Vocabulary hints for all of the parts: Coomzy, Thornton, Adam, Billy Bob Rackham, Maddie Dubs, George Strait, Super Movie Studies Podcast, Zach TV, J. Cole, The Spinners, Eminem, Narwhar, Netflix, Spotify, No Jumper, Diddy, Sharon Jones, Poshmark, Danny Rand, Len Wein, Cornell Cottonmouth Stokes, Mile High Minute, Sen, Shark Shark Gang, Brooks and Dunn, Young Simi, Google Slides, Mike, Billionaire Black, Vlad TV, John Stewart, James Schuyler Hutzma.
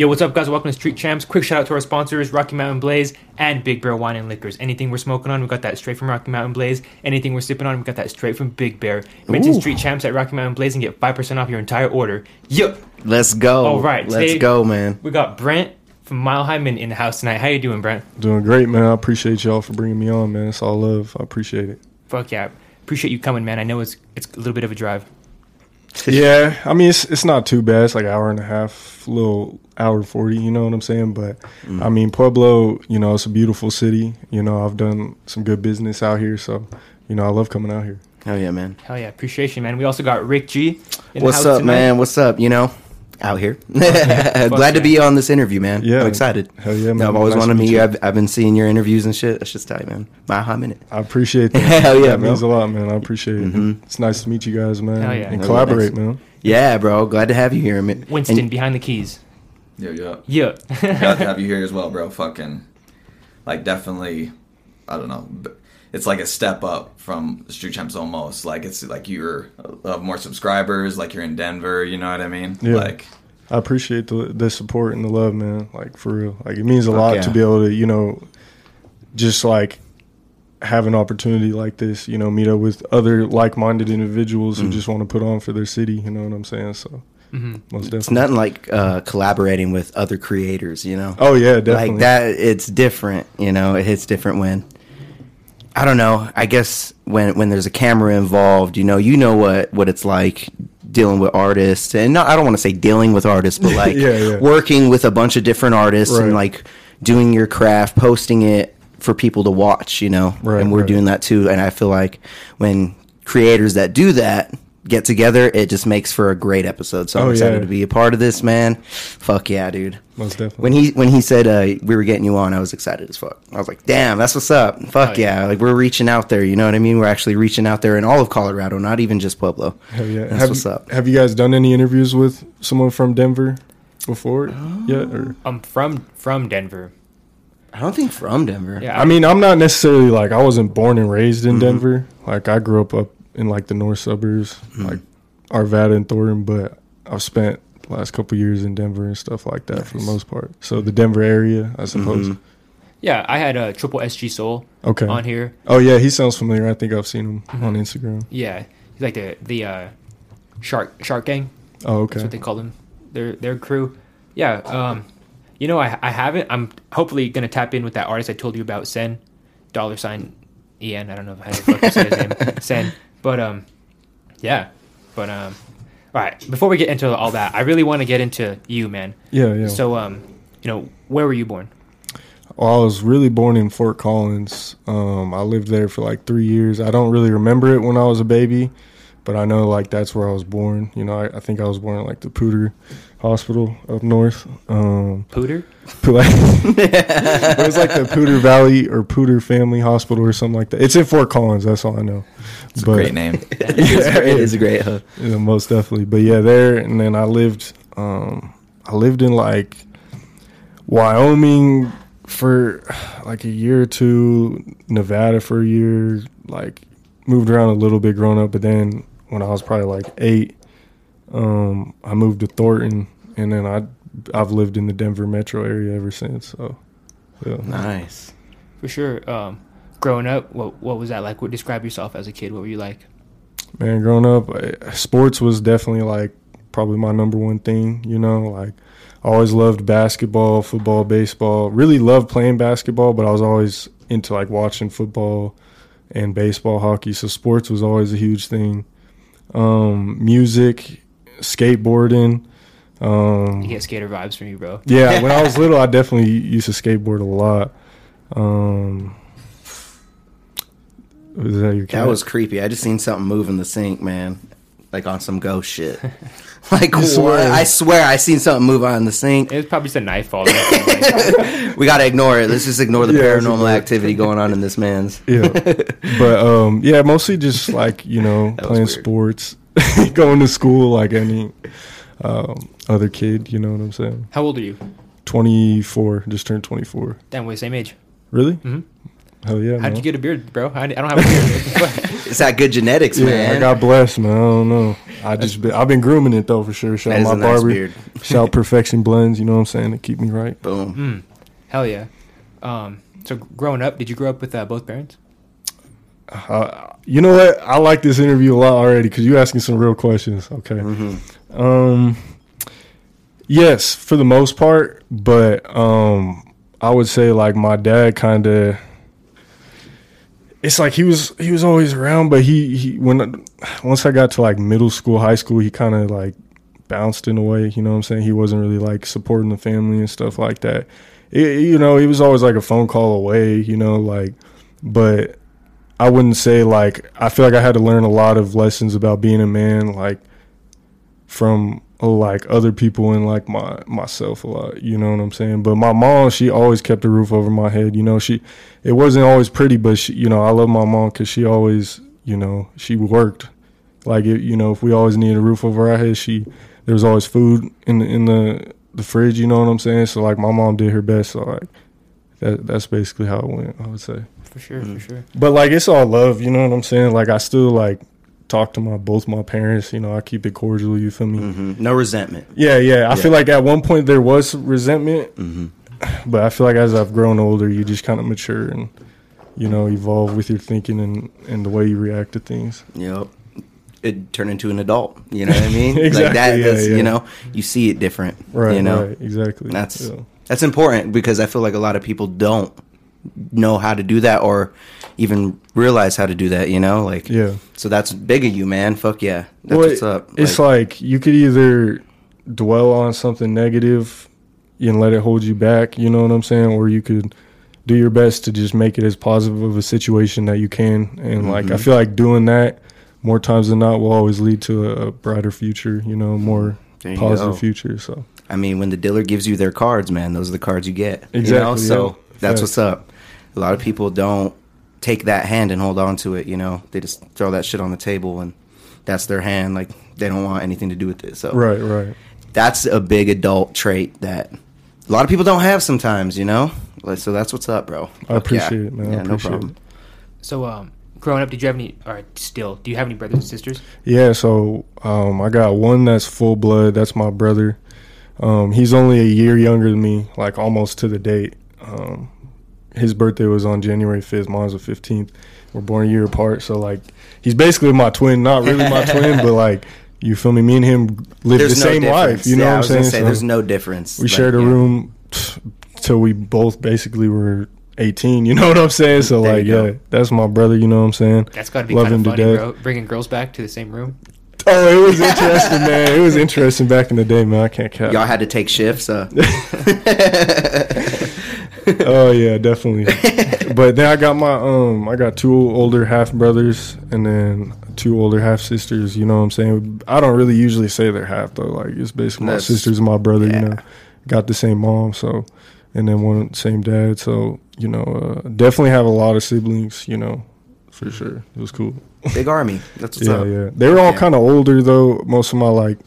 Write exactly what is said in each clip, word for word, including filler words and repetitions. Yo, what's up, guys? Welcome to Street Champs. Quick shout out to our sponsors, Rocky Mountain Blaze and Big Bear Wine and Liquors. Anything we're smoking on, we got that straight from Rocky Mountain Blaze. Anything we're sipping on, we got that straight from Big Bear. Mention Street Champs at Rocky Mountain Blaze and get five percent off your entire order. Yup. Let's go. All right. Let's go, man. We got Brent from Mile High Minute in the house tonight. How you doing, Brent? Doing great, man. I appreciate y'all for bringing me on, man. It's all love. I appreciate it. Fuck yeah. Appreciate you coming, man. I know it's it's a little bit of a drive. Yeah, I mean, it's it's not too bad. It's like an hour and a half, little hour forty, you know what I'm saying? But, mm. I mean, Pueblo, you know, it's a beautiful city. You know, I've done some good business out here, so, you know, I love coming out here. Hell yeah, man. Hell yeah, appreciation, man. We also got Rick G in What's the house up, tonight. man? What's up, you know? Out here. Yeah, glad to be on this interview, man. Yeah. I'm excited. Hell yeah, man. No, I've always nice wanted to meet you. I've, I've been seeing your interviews and shit. That's just tight, man. My hot minute. I appreciate that. Hell yeah, man. It means a lot, man. I appreciate it. Mm-hmm. It's nice to meet you guys, man. Hell yeah. And Hell collaborate, yeah, man. Yeah, bro. Glad to have you here, man. Winston, and, behind the keys. Yeah, yeah. Yeah. Glad to have you here as well, bro. Fucking, like, definitely, I don't know, but it's like a step up from Street Champs almost. Like, it's like you're uh, more subscribers, like you're in Denver, you know what I mean? Yeah. Like, I appreciate the, the support and the love, man. Like, for real. Like, it means a lot yeah. to be able to, you know, just, like, have an opportunity like this, you know, meet up with other like-minded individuals mm-hmm. who just want to put on for their city, you know what I'm saying? So, mm-hmm. most definitely. It's nothing like uh, collaborating with other creators, you know? Oh, yeah, definitely. Like, that, it's different, you know? It hits different when... I don't know. I guess when, when there's a camera involved, you know, you know what, what it's like dealing with artists. And not, I don't want to say dealing with artists, but like yeah, yeah. working with a bunch of different artists right. and like doing your craft, posting it for people to watch, you know, right, and we're right. doing that too. And I feel like when creators that do that get together, it just makes for a great episode. So I'm oh, excited yeah. to be a part of this, man. Fuck yeah, dude. Most definitely. When he when he said uh, we were getting you on, I was excited as fuck. I was like, damn, that's what's up. Fuck oh, yeah. yeah. Like, we're reaching out there, you know what I mean? We're actually reaching out there in all of Colorado, not even just Pueblo. Hell yeah. That's have what's you, up. Have you guys done any interviews with someone from Denver before oh. yet? Or? I'm from from Denver. I don't think from Denver. Yeah, I, I mean, I'm not necessarily like, I wasn't born and raised in mm-hmm. Denver. Like, I grew up up in like the north suburbs, mm-hmm. like Arvada and Thornton, but I've spent the last couple years in Denver and stuff like that nice. for the most part. So the Denver area, I suppose. Mm-hmm. Yeah, I had a Triple S G Soul okay. on here. Oh yeah, he sounds familiar. I think I've seen him mm-hmm. on Instagram. Yeah, he's like the the uh, Shark Shark Gang. Oh okay, that's what they call them. Their their crew. Yeah, um, you know I I haven't. I'm hopefully gonna tap in with that artist I told you about, Sen, dollar sign, En. I don't know how to fucking say his name. Sen. But, um, yeah, but, um, all right, before we get into all that, I really want to get into you, man. Yeah, yeah. So, um, you know, where were you born? Well, I was really born in Fort Collins. Um, I lived there for like three years. I don't really remember it when I was a baby, but I know, like, that's where I was born. You know, I, I think I was born at, like, the Poudre Hospital up north. Um, Poudre? It was, like, the Poudre Valley or Poudre Family Hospital or something like that. It's in Fort Collins. That's all I know. It's but, a great name. Yeah, it is a great huh? Yeah, most definitely. But, yeah, there. And then I lived um, I lived in, like, Wyoming for, like, a year or two, Nevada for a year, like, moved around a little bit growing up, but then when I was probably like eight, um, I moved to Thornton, and then I I've lived in the Denver metro area ever since. So, yeah. Nice, for sure. Um, growing up, what what was that like? What describe yourself as a kid? What were you like? Man, growing up, I, sports was definitely like probably my number one thing. You know, like I always loved basketball, football, baseball. Really loved playing basketball, but I was always into like watching football and baseball, hockey, so sports was always a huge thing. Um, music, skateboarding. Um, you get skater vibes from you, bro. Yeah, when I was little, I definitely used to skateboard a lot. Um, was that your cat? That was creepy. I just seen something move in the sink, man, like on some ghost shit. Like, I swear. What? I swear I seen something move on the sink. It was probably just a knife fall. We got to ignore it. Let's just ignore the yeah, paranormal activity going on in this man's. Yeah. But, um, yeah, mostly just, like, you know, playing weird. sports, going to school like any um, other kid, you know what I'm saying? How old are you? twenty-four. Just turned twenty-four. Damn, we're the same age. Really? Mm-hmm. Hell yeah. How'd no. you get a beard, bro? I don't have a beard. It's that good genetics, yeah, man. I got blessed, man. I don't know. I just been, I've been grooming it though for sure. Shout out my nice barber. Beard. Shout out Perfection Blends. You know what I'm saying? To keep me right. Boom. Mm, hell yeah. Um, so growing up, did you grow up with uh, both parents? Uh, you know what? I like this interview a lot already because you're asking some real questions. Okay. Mm-hmm. Um. Yes, for the most part, but um, I would say like my dad kind of. It's like he was he was always around, but he, he when once I got to like middle school, high school, he kind of like bounced in a way. You know what I'm saying? He wasn't really like supporting the family and stuff like that. It, you know, he was always like a phone call away. You know, like, but I wouldn't say like I feel like I had to learn a lot of lessons about being a man, like from like other people and like my myself a lot. You know what I'm saying? But my mom, she always kept the roof over my head. You know, she it wasn't always pretty, but she, you know, I love my mom because she always, you know, she worked. Like it, you know, if we always needed a roof over our head, she there was always food in the, in the the fridge. You know what I'm saying? So like my mom did her best. So like that that's basically how it went, I would say. For sure, for sure. But like it's all love. You know what I'm saying? Like I still like. Talk to my both my parents, you know, I keep it cordial, you feel me? Mm-hmm. No resentment. Yeah, yeah. I yeah. feel like at one point there was resentment, mm-hmm. but I feel like as I've grown older, you just kind of mature and, you know, evolve with your thinking and, and the way you react to things. Yep. It turned into an adult, you know what I mean? Exactly. Like that, yeah, that's, yeah. you know, you see it different, right, you know? Right, exactly. That's, yeah. that's important because I feel like a lot of people don't know how to do that or even realize how to do that, you know, like yeah so that's big of you, man. Fuck yeah, that's well, what's up. It's like, like you could either dwell on something negative and let it hold you back, you know what I'm saying, or you could do your best to just make it as positive of a situation that you can, and mm-hmm. like I feel like doing that more times than not will always lead to a brighter future, you know, more there positive future. So I mean, when the dealer gives you their cards, man, those are the cards you get. Exactly, you know? So yeah. That's what's up. A lot of people don't take that hand and hold on to it, you know. They just throw that shit on the table, and that's their hand. Like, they don't want anything to do with it. So right, right. That's a big adult trait that a lot of people don't have sometimes, you know. Like, so that's what's up, bro. I appreciate yeah. it, man. Yeah, I appreciate no problem. It. So, um, growing up, did you have any, or still, do you have any brothers and sisters? Yeah, so um, I got one that's full blood. That's my brother. Um, he's only a year younger than me, like almost to the date. Um, his birthday was on January fifth, mine's the fifteenth. We're born a year apart, so like he's basically my twin, not really my twin, but like you feel me, me and him live there's the no same difference. Life, you yeah, know what I was I'm saying? Say, so there's no difference. We like, shared a yeah. room till we both basically were eighteen, you know what I'm saying? So there like yeah, that's my brother, you know what I'm saying? That's gotta be Love kind of funny, bro, bringing girls back to the same room. Oh, it was interesting, man. It was interesting back in the day, man. I can't count. Y'all had to take shifts, uh. Oh yeah, definitely. But then I got my um, I got two older half brothers and then two older half sisters. You know what I'm saying? I don't really usually say they're half though. Like it's basically That's, my sisters and my brother. Yeah. You know, got the same mom, so and then one same dad. So you know, uh, definitely have a lot of siblings. You know, for sure, it was cool. Big army. That's what's yeah, up. Yeah, they were all yeah. kind of older though. Most of my like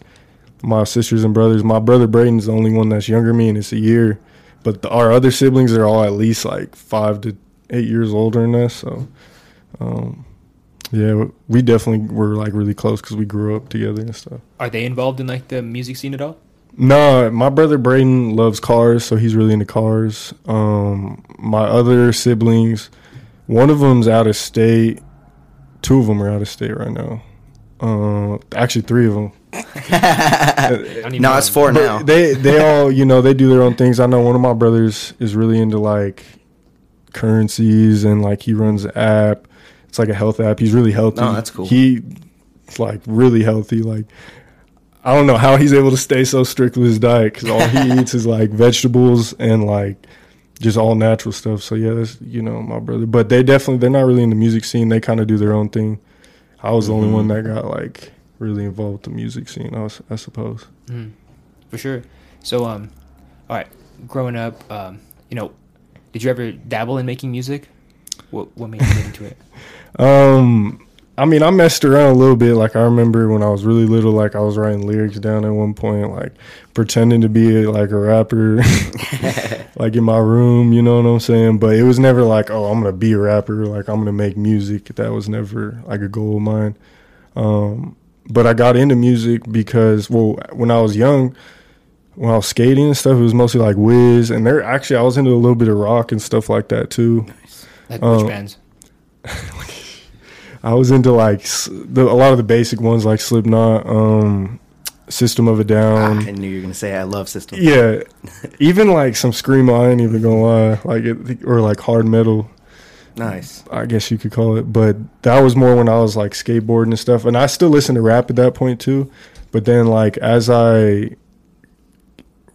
my sisters and brothers. My brother Braden's the only one that's younger than me, and it's a year. But the, our other siblings are all at least like five to eight years older than us. So, um, yeah, we definitely were like really close because we grew up together and stuff. Are they involved in like the music scene at all? No, nah, my brother Braden loves cars, so he's really into cars. Um, my other siblings, one of them's out of state. Two of them are out of state right now. Uh, actually, three of them. No, it's four now. They they all, you know, they do their own things. I know one of my brothers is really into like currencies and like he runs an app. It's like a health app. He's really healthy. Oh, that's cool. He's like really healthy. Like I don't know how he's able to stay so strict with his diet because all he eats is like vegetables and like just all natural stuff. So yeah, that's, you know, my brother. But they definitely they're not really in the music scene. They kind of do their own thing. I was mm-hmm. the only one that got like. Really involved with the music scene, I, was, I suppose. Mm, for sure. So, um, all right, growing up, um, you know, did you ever dabble in making music? What what made you get into it? um, I mean, I messed around a little bit. Like I remember when I was really little, like I was writing lyrics down at one point, like pretending to be like a rapper, like in my room. You know what I'm saying? But it was never like, oh, I'm gonna be a rapper. Like I'm gonna make music. That was never like a goal of mine. Um. But I got into music because, well, when I was young, when I was skating and stuff, it was mostly like Wiz. And there, actually, I was into a little bit of rock and stuff like that, too. Nice. Like um, which bands? I was into, like, the, a lot of the basic ones, like Slipknot, um, System of a Down. Ah, I knew you were going to say I love System. Yeah. Even, like, some screamo, I ain't even going to lie. Like it, or, like, hard metal. Nice. I guess you could call it. But that was more when I was, like, skateboarding and stuff. And I still listened to rap at that point, too. But then, like, as I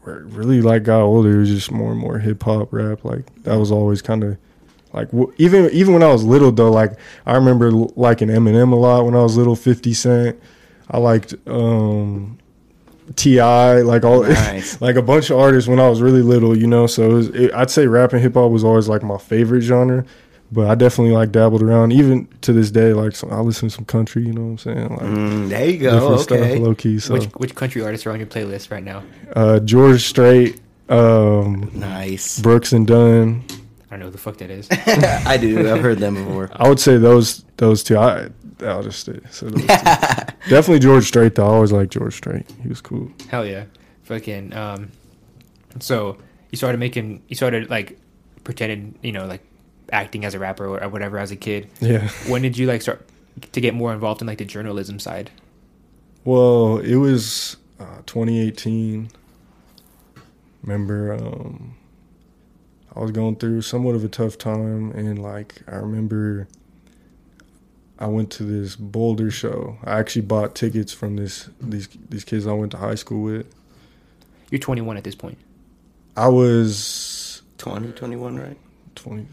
really, like, got older, it was just more and more hip-hop, rap. Like, that was always kind of, like, w- even even when I was little, though, like, I remember liking Eminem a lot when I was little, fifty cent. I liked um, T I, like, all nice. Like, a bunch of artists when I was really little, you know. So it was, it, I'd say rap and hip-hop was always, like, my favorite genre. But I definitely, like, dabbled around. Even to this day, like, some, I listen to some country, you know what I'm saying? Like, mm, there you go, okay. Stuff, low-key, so. Which, which country artists are on your playlist right now? Uh, George Strait. Um, nice. Brooks and Dunn. I don't know who the fuck that is. I do. I've heard them before. I would say those those two. I, I'll just say those two. Definitely George Strait, though. I always liked George Strait. He was cool. Hell yeah. Fucking. Um, so you started making, you started, like, pretending, you know, like, acting as a rapper or whatever as a kid. Yeah. When did you, like, start to get more involved in, like, the journalism side? Well, it was uh, twenty eighteen. Remember, um, I was going through somewhat of a tough time, and, like, I remember I went to this Boulder show. I actually bought tickets from this these these kids I went to high school with. You're twenty-one at this point. I was twenty, twenty-one, right? twenty.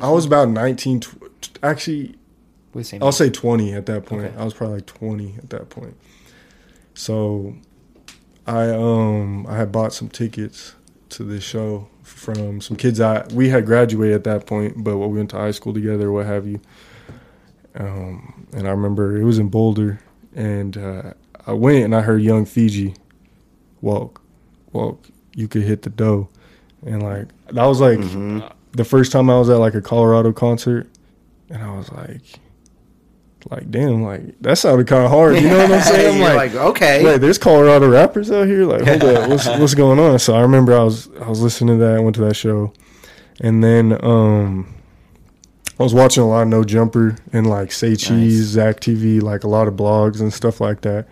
I was about nineteen, tw- actually, I'll say twenty at that point. Okay. I was probably like twenty at that point. So I um I had bought some tickets to this show from some kids. I we had graduated at that point, but well, we went to high school together, what have you. Um, and I remember it was in Boulder, and uh, I went and I heard Young Fiji, walk, walk, you could hit the dough. And, like, that was like... Mm-hmm. The first time I was at, like, a Colorado concert, and I was like, like, damn, like, that sounded kind of hard. You know what I'm saying? You're like, like, okay. Wait, there's Colorado rappers out here? Like, hold up, what's, what's going on? So I remember I was I was listening to that, I went to that show. And then um, I was watching a lot of No Jumper and, like, Say Cheese, Zach T V, like, a lot of blogs and stuff like that.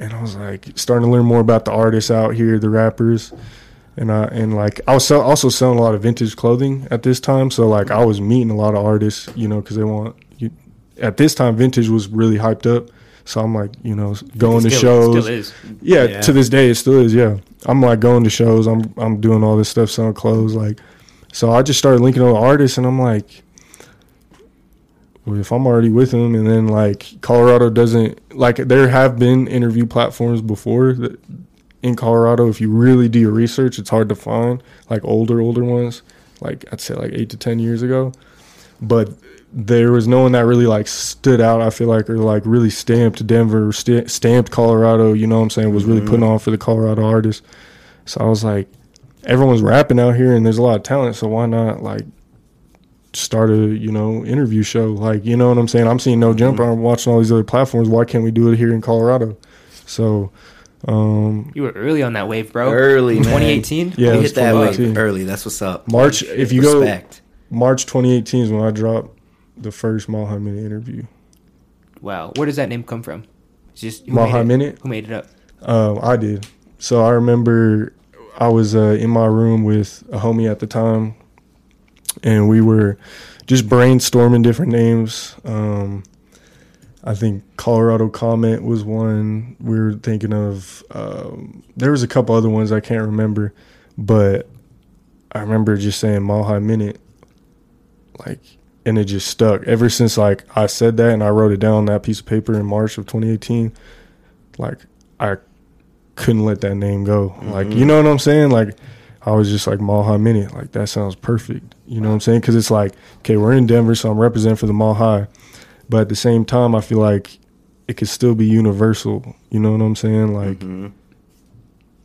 And I was, like, starting to learn more about the artists out here, the rappers. And, I, and like, I was sell, also selling a lot of vintage clothing at this time. So, like, I was meeting a lot of artists, you know, because they want you, at this time, vintage was really hyped up. So I'm, like, you know, going to shows. It still is. Yeah, yeah, to this day, it still is, yeah. I'm, like, going to shows. I'm I'm doing all this stuff, selling clothes. Like, so I just started linking on artists, and I'm, like, well, if I'm already with them, and then, like, Colorado doesn't, like, there have been interview platforms before that, in Colorado, if you really do your research, it's hard to find, like, older, older ones, like, I'd say, like, eight to ten years ago. But there was no one that really, like, stood out, I feel like, or, like, really stamped Denver, st- stamped Colorado, you know what I'm saying, was really mm-hmm. putting on for the Colorado artists. So I was like, everyone's rapping out here, and there's a lot of talent, so why not, like, start a, you know, interview show? Like, you know what I'm saying? I'm seeing No Jumper, mm-hmm. I'm watching all these other platforms. Why can't we do it here in Colorado? So... Um, you were early on that wave, bro. Early, man. twenty eighteen? Yeah, you hit that wave early. That's what's up. March, if you Respect. go, March twenty eighteen is when I dropped the first Mile High Minute interview. Wow. Where does that name come from? It's just Mile High Minute? Who made it up? Uh, I did. So I remember I was uh, in my room with a homie at the time, and we were just brainstorming different names. Um, I think Colorado Comment was one we were thinking of. Um, there was a couple other ones I can't remember, but I remember just saying Mile High Minute, like, and it just stuck. Ever since, like, I said that and I wrote it down on that piece of paper in March of twenty eighteen, like, I couldn't let that name go. Mm-hmm. Like, you know what I'm saying? Like, I was just like, Mile High Minute, like, that sounds perfect. You know what I'm saying? Because it's like, okay, we're in Denver, so I'm representing for the Mile High. But at the same time, I feel like it could still be universal. You know what I'm saying? Like, mm-hmm.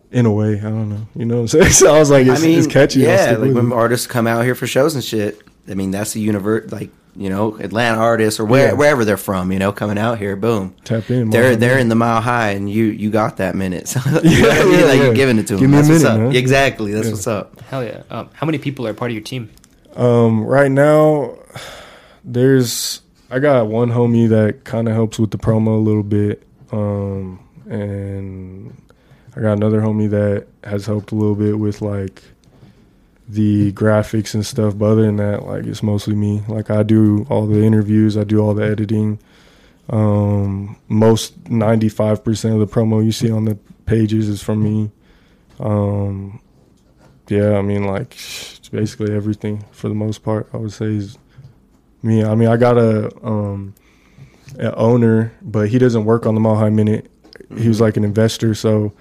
in a way, I don't know. You know what I'm saying? So I was like, it's, I mean, it's catchy. Yeah, like, when it. artists come out here for shows and shit, I mean, that's a universe. Like, you know, Atlanta artists or where, yeah. wherever they're from, you know, coming out here, boom. Tap in. They're man. they're in the Mile High, and you you got that minute. So, you yeah, know what I mean? yeah, like yeah. You're giving it to Give them. Me that's a minute, what's up. Man. Exactly. That's yeah. what's up. Hell yeah. Um, how many people are part of your team? Um, right now, there's I got one homie that kind of helps with the promo a little bit, um, and I got another homie that has helped a little bit with like the graphics and stuff, but other than that, like, it's mostly me. Like, I do all the interviews, I do all the editing. Um, most ninety-five percent of the promo you see on the pages is from me. Um, yeah, I mean, like, it's basically everything for the most part, I would say, is me. I mean, I got a um, an owner, but he doesn't work on the Mile High Minute. He was like an investor, so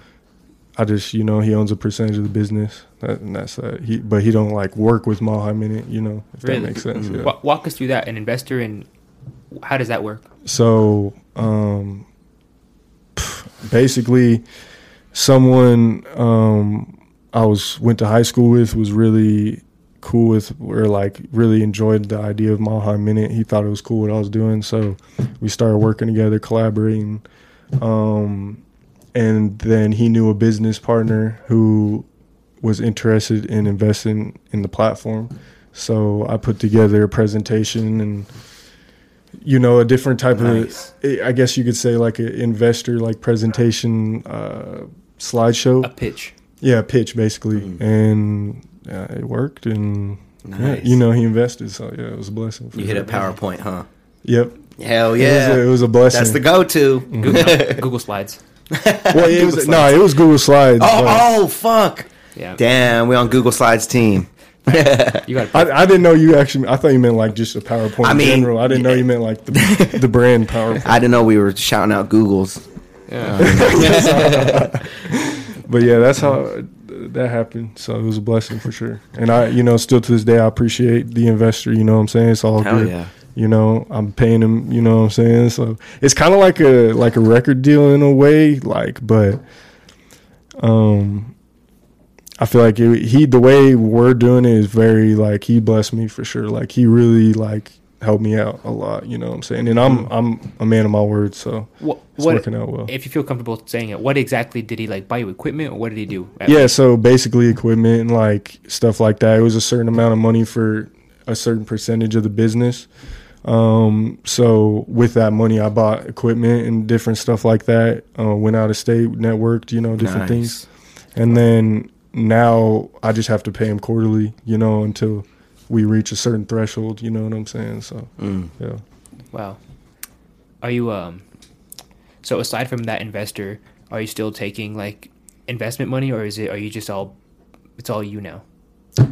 I just, you know, he owns a percentage of the business, that, and that's that. He, but he don't, like, work with Mile High Minute, you know, if really? that makes sense. Mm-hmm. Yeah. Walk us through that, an investor, and how does that work? So, um, basically, someone um, I was went to high school with was really cool with, or, like, really enjoyed the idea of Mile High Minute. He thought it was cool what I was doing, so we started working together, collaborating, um and then he knew a business partner who was interested in investing in the platform. So I put together a presentation and, you know, a different type nice. of, I guess you could say, like an investor, like presentation uh, slideshow. A pitch. Yeah, a pitch, basically. Mm. And uh, it worked. And, nice. yeah, you know, he invested. So, yeah, it was a blessing. For you hit a PowerPoint, huh? Yep. Hell yeah. It was a, it was a blessing. That's the go-to. Mm-hmm. Google, Google Slides. Well, it was, no, it was Google Slides. Oh, oh fuck! Yeah. Damn, we on Google Slides team. you got. I, I didn't know you actually. I thought you meant like just a PowerPoint. I mean, in general. I didn't yeah. know you meant like the, the brand PowerPoint. I didn't know we were shouting out Googles. Yeah. Um, but yeah, that's how that happened. So it was a blessing for sure. And I, you know, still to this day, I appreciate the investor. You know what I'm saying? It's all Hell good. Yeah. You know, I'm paying him, you know what I'm saying? So it's kind of like a like a record deal in a way, like, but um, I feel like it, he the way we're doing it is very, like, he blessed me for sure. Like, he really, like, helped me out a lot, you know what I'm saying? And I'm I'm a man of my word, so what, it's what, working out well. If you feel comfortable saying it, what exactly did he, like, buy you equipment, or what did he do? Yeah, like? So basically equipment and, like, stuff like that. It was a certain amount of money for a certain percentage of the business. Um, so with that money, I bought equipment and different stuff like that. Uh, went out of state, networked, you know, different nice. things. And then now I just have to pay him quarterly, you know, until we reach a certain threshold, you know what I'm saying? So, mm. yeah. Wow. Are you, um, so aside from that investor, are you still taking like investment money, or is it, are you just all, it's all you now?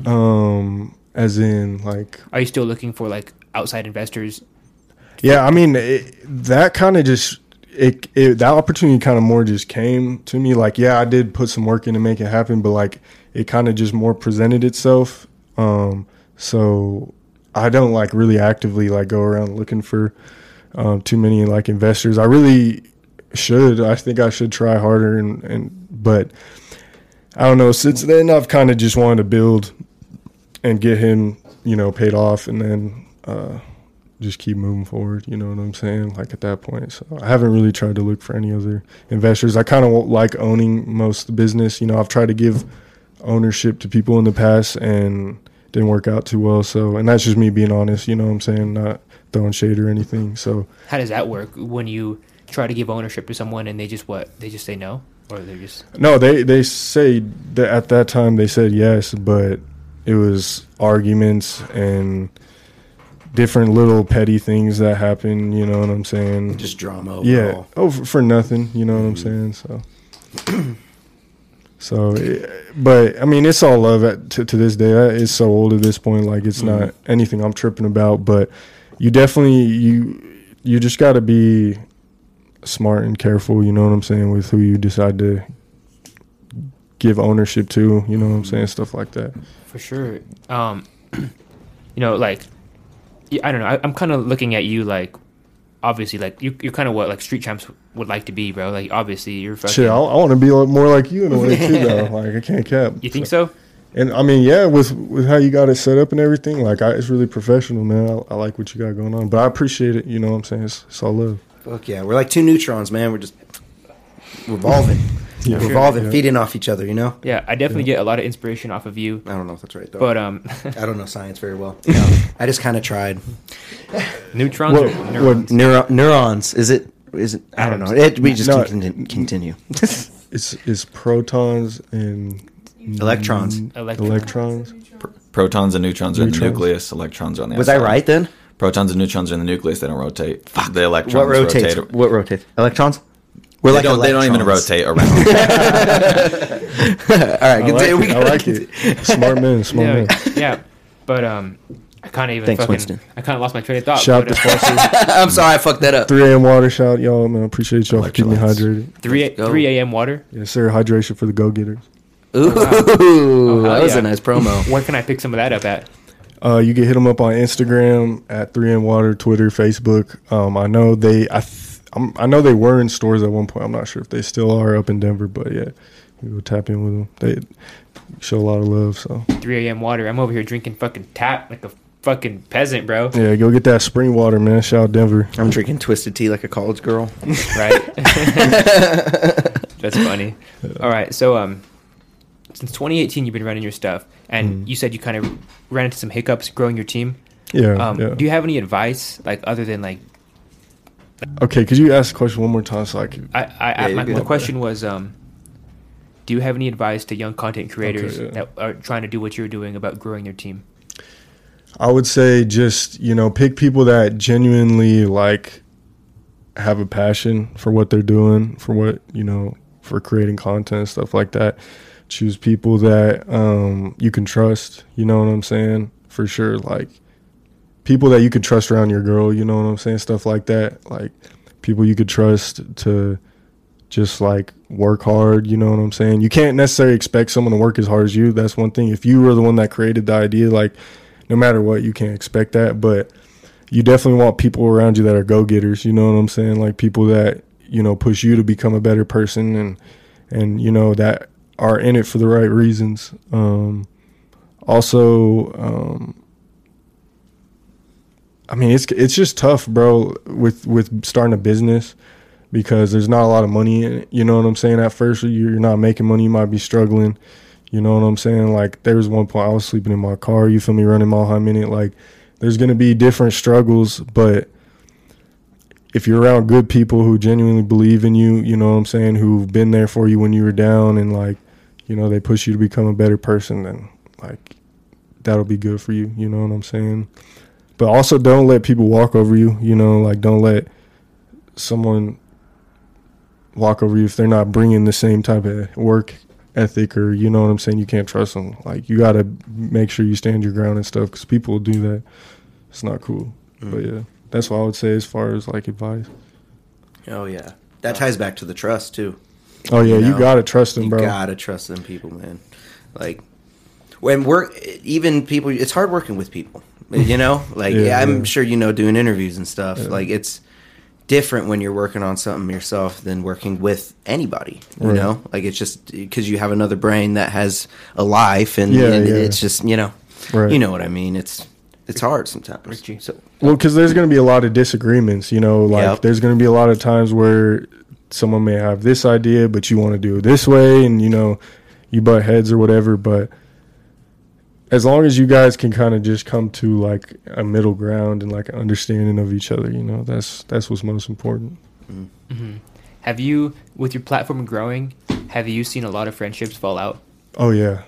Um, as in like, are you still looking for like outside investors? Yeah, I mean, it, that kind of just it, it that opportunity kind of more just came to me. Like, yeah, I did put some work in to make it happen, but like it kind of just more presented itself. Um, so I don't like really actively like go around looking for um, too many like investors. I really should. I think I should try harder, and, and but I don't know. Since then, I've kind of just wanted to build and get him, you know, paid off, and then. Uh, just keep moving forward, you know what I'm saying? Like at that point, so I haven't really tried to look for any other investors. I kind of like owning most of the business, you know. I've tried to give ownership to people in the past and didn't work out too well. So, and that's just me being honest, you know what I'm saying? Not throwing shade or anything. So, how does that work when you try to give ownership to someone and they just what? They just say no, or they just no. They they say that at that time they said yes, but it was arguments and different little petty things that happen, you know what I'm saying? Just drama overall. Yeah. Oh, for, for nothing, you know what mm-hmm. I'm saying? So, so, it, but I mean, it's all love at, to, to this day. It's so old at this point. Like, it's mm-hmm. not anything I'm tripping about, but you definitely, you, you just got to be smart and careful, you know what I'm saying, with who you decide to give ownership to, you know what I'm saying? Stuff like that. For sure. Um, you know, like, I don't know. I, I'm kind of looking at you like, obviously, like you, you're kind of what like Street Champs would like to be, bro. Like, obviously, you're fucking. Shit, I'll, I want to be more like you in a way too, though. Like, I can't cap. You think so? And I mean, yeah, with, with how you got it set up and everything, like, I, it's really professional, man. I, I like what you got going on, but I appreciate it. You know what I'm saying? It's, it's all love. Fuck yeah, we're like two neutrons, man. We're just revolving, yeah, revolving, sure. feeding off each other. You know? Yeah, I definitely yeah. get a lot of inspiration off of you. I don't know if that's right though. But um, I don't know science very well. No, I just kind of tried. Neutrons, what, or neurons? What, neuro- neurons? Is it? Is it? I don't know. It, we just no, can continue. It's it's protons and. Electrons. Electrons. Electrons. Pr- protons and neutrons, neutrons are in the nucleus. Electrons are on the outside. Was I right then? Protons and neutrons are in the nucleus. They don't rotate. Fuck. The electrons what rotates? rotate. What rotates? Electrons? We're they, like don't, electrons. They don't even rotate around. All right. I like, it. We I like it. Smart man. Smart yeah, man. Yeah. But um, I kind of even Thanks, fucking... Winston. I kind of lost my train of thought. Shout out to I'm sorry. I fucked that up. three a.m. water. Shout out, y'all, man. Appreciate y'all for keeping me hydrated. three a.m. water? Yes, sir. Hydration for the go-getters. Ooh, oh, that was yeah. a nice promo. Where can I pick some of that up at? Uh, you can hit them up on Instagram at three a m water, Twitter, Facebook. Um, I know they, I, th- I'm, I know they were in stores at one point. I'm not sure if they still are up in Denver, but yeah, we will tap in with them. They show a lot of love. So three a m water. I'm over here drinking fucking tap like a fucking peasant, bro. Yeah, go get that spring water, man. Shout out Denver. I'm drinking twisted tea like a college girl. Right. That's funny. Yeah. All right, so um. since twenty eighteen you've been running your stuff, and mm. you said you kind of ran into some hiccups growing your team. Yeah, um, yeah. Do you have any advice, like, other than, like... Okay, could you ask the question one more time so I could... I, I, yeah, I, my my question there. was, um, do you have any advice to young content creators okay, yeah. that are trying to do what you're doing about growing their team? I would say just, you know, pick people that genuinely, like, have a passion for what they're doing, for what, you know, for creating content and stuff like that. Choose people that um you can trust, you know what I'm saying, for sure, like people that you can trust around your girl, you know what I'm saying, stuff like that, like people you could trust to just like work hard, you know what I'm saying. You can't necessarily expect someone to work as hard as you. That's one thing. If you were the one that created the idea, like no matter what, you can't expect that, but you definitely want people around you that are go-getters, you know what I'm saying, like people that, you know, push you to become a better person and and you know that are in it for the right reasons. Um, also, um, I mean, it's it's just tough, bro, with, with starting a business because there's not a lot of money in it. You know what I'm saying? At first, you're not making money. You might be struggling. You know what I'm saying? Like, there was one point I was sleeping in my car. You feel me? Running Mile High Minute. Like, there's going to be different struggles, but if you're around good people who genuinely believe in you, you know what I'm saying, who've been there for you when you were down and, like, you know, they push you to become a better person, then, like, that'll be good for you. You know what I'm saying? But also don't let people walk over you, you know, like, don't let someone walk over you if they're not bringing the same type of work ethic or, you know what I'm saying, you can't trust them. Like, you got to make sure you stand your ground and stuff because people will do that. It's not cool. Mm. But, yeah. That's what I would say as far as, like, advice. Oh, yeah. That ties back to the trust, too. Oh, yeah. You, know, you got to trust them, bro. You got to trust them people, man. Like, when we're – even people – it's hard working with people, you know? Like, yeah, yeah, I'm yeah. sure, you know, doing interviews and stuff. Yeah. Like, it's different when you're working on something yourself than working with anybody, you right. know? Like, it's just because you have another brain that has a life, and, yeah, and yeah. it's just, you know, right. you know what I mean. It's – It's hard sometimes. So, well, because there's going to be a lot of disagreements, you know, like yep. there's going to be a lot of times where someone may have this idea, but you want to do it this way and, you know, you butt heads or whatever. But as long as you guys can kind of just come to like a middle ground and like an understanding of each other, you know, that's that's what's most important. Mm-hmm. Have you, with your platform growing, have you seen a lot of friendships fall out? Oh, yeah.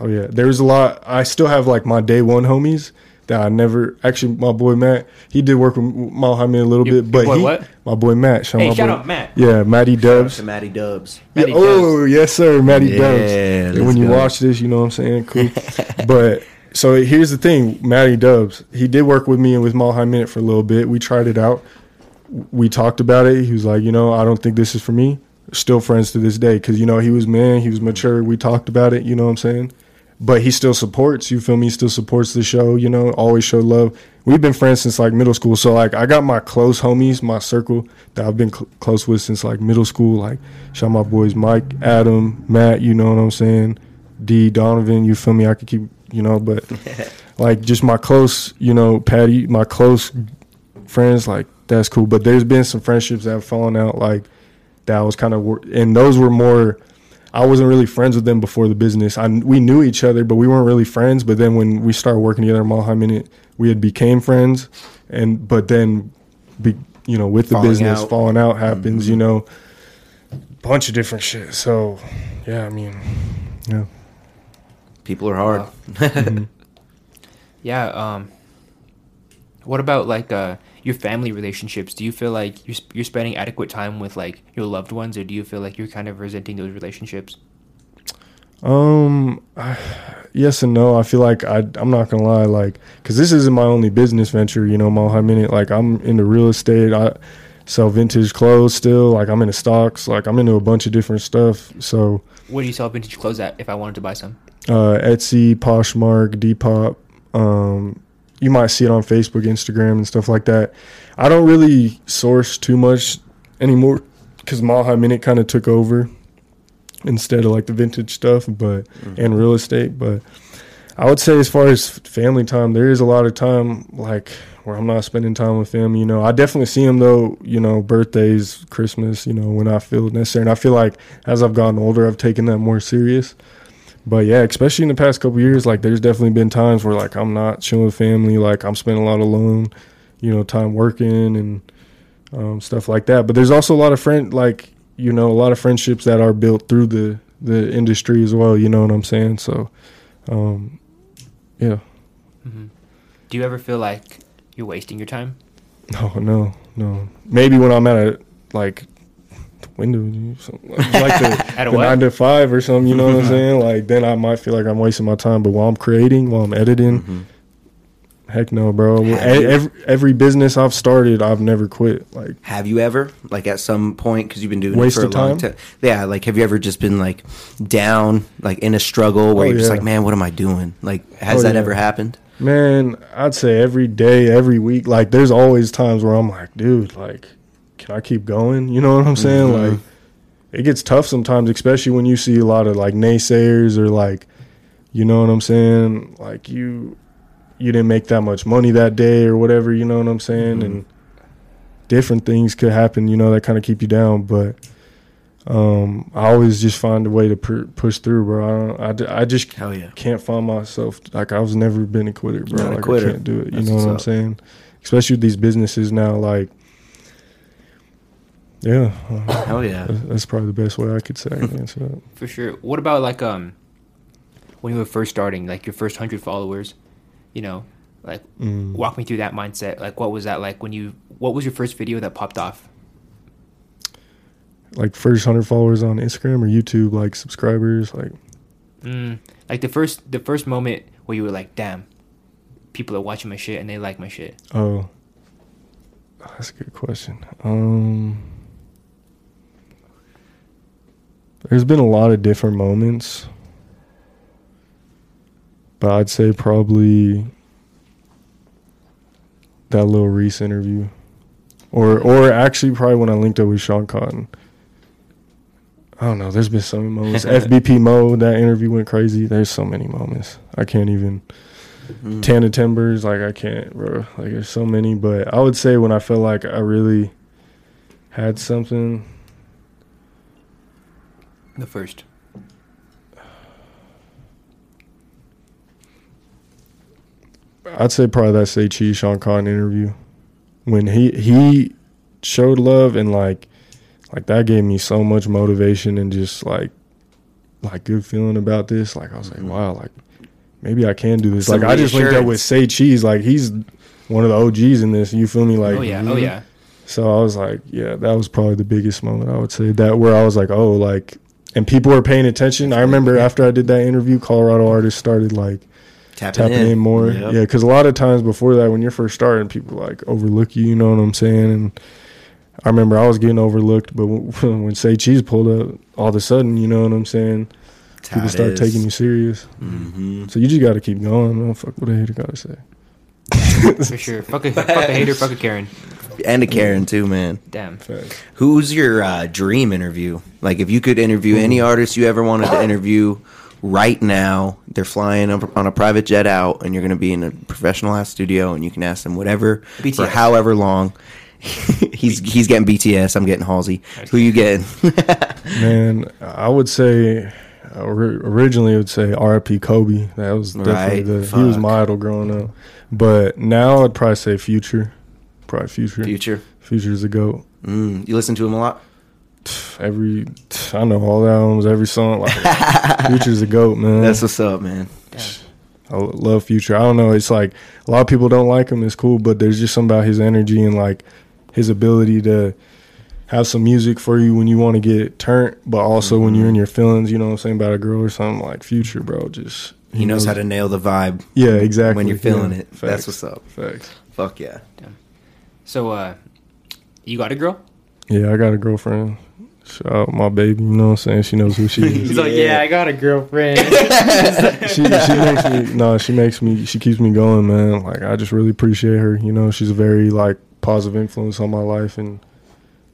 Oh, yeah. There's a lot. I still have, like, my day one homies that I never – actually, my boy Matt, he did work with Mile High Minute a little your, bit. But your boy he, what? My boy Matt. Shout hey, my shout boy. out Matt. Yeah, Maddie Dubs. Shout out to Maddie Dubs. Maddie yeah, Dubs. Oh, yes, sir, Maddie yeah, Dubs. Yeah, when you go. watch this, you know what I'm saying? Cool. But so here's the thing, Maddie Dubs, he did work with me and with Mile High Minute for a little bit. We tried it out. We talked about it. He was like, you know, I don't think this is for me. Still friends to this day because, you know, he was man, he was mature. We talked about it, you know what I'm saying? But he still supports, you feel me? He still supports the show, you know, always show love. We've been friends since, like, middle school. So, like, I got my close homies, my circle that I've been cl- close with since, like, middle school. Like, shout out my boys Mike, Adam, Matt, you know what I'm saying? D, Donovan, you feel me? I could keep, you know, but like just my close, you know, Patty, my close friends, like that's cool. But there's been some friendships that have fallen out, like that was kind of, and those were more, I wasn't really friends with them before the business. I, we knew each other, but we weren't really friends. But then when we started working together at Mile High Minute, we had became friends. And but then, be, you know, with the falling business, out. falling out happens, mm-hmm. you know, bunch of different shit. So, yeah, I mean, yeah. People are hard. Wow. mm-hmm. Yeah. Um, what about, like, uh, your family relationships? Do you feel like you're, you're spending adequate time with, like, your loved ones, or do you feel like you're kind of resenting those relationships? Um, I, yes and no. I feel like I, I'm not going to lie, like, because this isn't my only business venture, you know, Mile High Minute. Like, I'm into real estate. I sell vintage clothes still. Like, I'm into stocks. Like, I'm into a bunch of different stuff. So, where do you sell vintage clothes at if I wanted to buy some? Uh, Etsy, Poshmark, Depop. Um, you might see it on Facebook, Instagram, and stuff like that. I don't really source too much anymore because Mile High Minute kind of took over instead of like the vintage stuff, but mm-hmm. and real estate. But I would say as far as family time, there is a lot of time like where I'm not spending time with them. You know, I definitely see them though. You know, birthdays, Christmas. You know, when I feel necessary, and I feel like as I've gotten older, I've taken that more serious. But yeah, especially in the past couple of years, like there's definitely been times where like I'm not chilling with family, like I'm spending a lot alone, you know, time working and um, stuff like that. But there's also a lot of friend, like, you know, a lot of friendships that are built through the, the industry as well. You know what I'm saying? So, um, yeah. Mm-hmm. Do you ever feel like you're wasting your time? No, no, no. Maybe when I'm at a, like, window like the, the nine to five or something, you know what I'm saying? Like then I might feel like I'm wasting my time, but while I'm creating, while I'm editing, mm-hmm. heck no, bro. Every, every business I've started, I've never quit. Like, have you ever, like at some point, because you've been doing it for a long time? Yeah, like have you ever just been like down, like in a struggle where oh, you're yeah. just like, man, what am I doing? Like, has oh, that yeah. ever happened? Man, I'd say every day, every week. Like, there's always times where I'm like, dude, like, can I keep going? You know what I'm saying? Mm-hmm. Like, it gets tough sometimes, especially when you see a lot of like naysayers or like, you know what I'm saying? Like you, you didn't make that much money that day or whatever, you know what I'm saying? Mm-hmm. And different things could happen, you know, that kind of keep you down. But um, I always just find a way to pr- push through, bro. I, don't, I, I just Hell yeah. can't find myself. Like I was never been a quitter, bro. Not like a quitter. I can't do it. That's you know what I'm up. saying? Especially with these businesses now, like, yeah. Uh, Hell yeah. That's probably the best way I could say I can answer that. For sure. What about, like, um, when you were first starting, like, your first one hundred followers, you know, like, mm. walk me through that mindset. Like, what was that like when you, what was your first video that popped off? Like, first one hundred followers on Instagram or YouTube, like, subscribers, like. Mm, like, the first, the first moment where you were like, damn, people are watching my shit and they like my shit. Oh. That's a good question. Um... There's been a lot of different moments, but I'd say probably that Lil Reese interview, or or actually probably when I linked up with Sean Cotton. I don't know. There's been so many moments. F B P Mo, that interview went crazy. There's so many moments. I can't even. Mm. Tana Timbers, like I can't, bro. Like there's so many, but I would say when I felt like I really had something. The first. I'd say probably that Say Cheese Sean Cotton interview. When he he showed love and like like that gave me so much motivation and just like like good feeling about this. Like I was mm-hmm. like, wow, like maybe I can do this. Some like I just linked up with Say Cheese. Like he's one of the O Gs in this. You feel me? Like oh yeah, mm-hmm. oh yeah. So I was like, yeah, that was probably the biggest moment I would say. That where I was like, oh, like. And people were paying attention. I remember after I did that interview, Colorado artists started, like, tapping, tapping in. in more. Yep. Yeah, because a lot of times before that, when you're first starting, people, like, overlook you, you know what I'm saying? And I remember I was getting overlooked, but when, when Say Cheese pulled up, all of a sudden, you know what I'm saying? People that start is. taking you serious. Mm-hmm. So you just got to keep going. Oh, fuck what a hater got to say. For sure. Fuck a, fuck a hater, fuck a Karen. And a Karen too, man. Damn. Fact. Who's your uh, dream interview? Like, if you could interview any artist you ever wanted to interview, right now. They're flying on a private jet out, and you're going to be in a professional ass studio, and you can ask them whatever B T S. For however long. he's he's getting B T S. I'm getting Halsey. Who you getting? Man, I would say originally I would say R I P Kobe. That was definitely right? the Fuck. He was my idol growing up. But now I'd probably say Future. Probably Future. Future. Future's a GOAT. Mm, you listen to him a lot? Every, I know all the albums, every song. Like, Future's a GOAT, man. That's what's up, man. Damn. I love Future. I don't know. It's like a lot of people don't like him. It's cool, but there's just something about his energy and like his ability to have some music for you when you want to get turnt, but also mm-hmm. when you're in your feelings, you know what I'm saying, about a girl or something. Like Future, bro, just. He, he knows, knows how to nail the vibe. Yeah, exactly. When you're feeling yeah. it. Facts. That's what's up. Facts. Fuck yeah. Damn. So, uh, you got a girl? Yeah, I got a girlfriend. Shout out my baby, you know what I'm saying? She knows who she is. He's yeah. like, yeah, I got a girlfriend. she she makes me, no, she makes me, she keeps me going, man. Like, I just really appreciate her. You know, she's a very, like, positive influence on my life and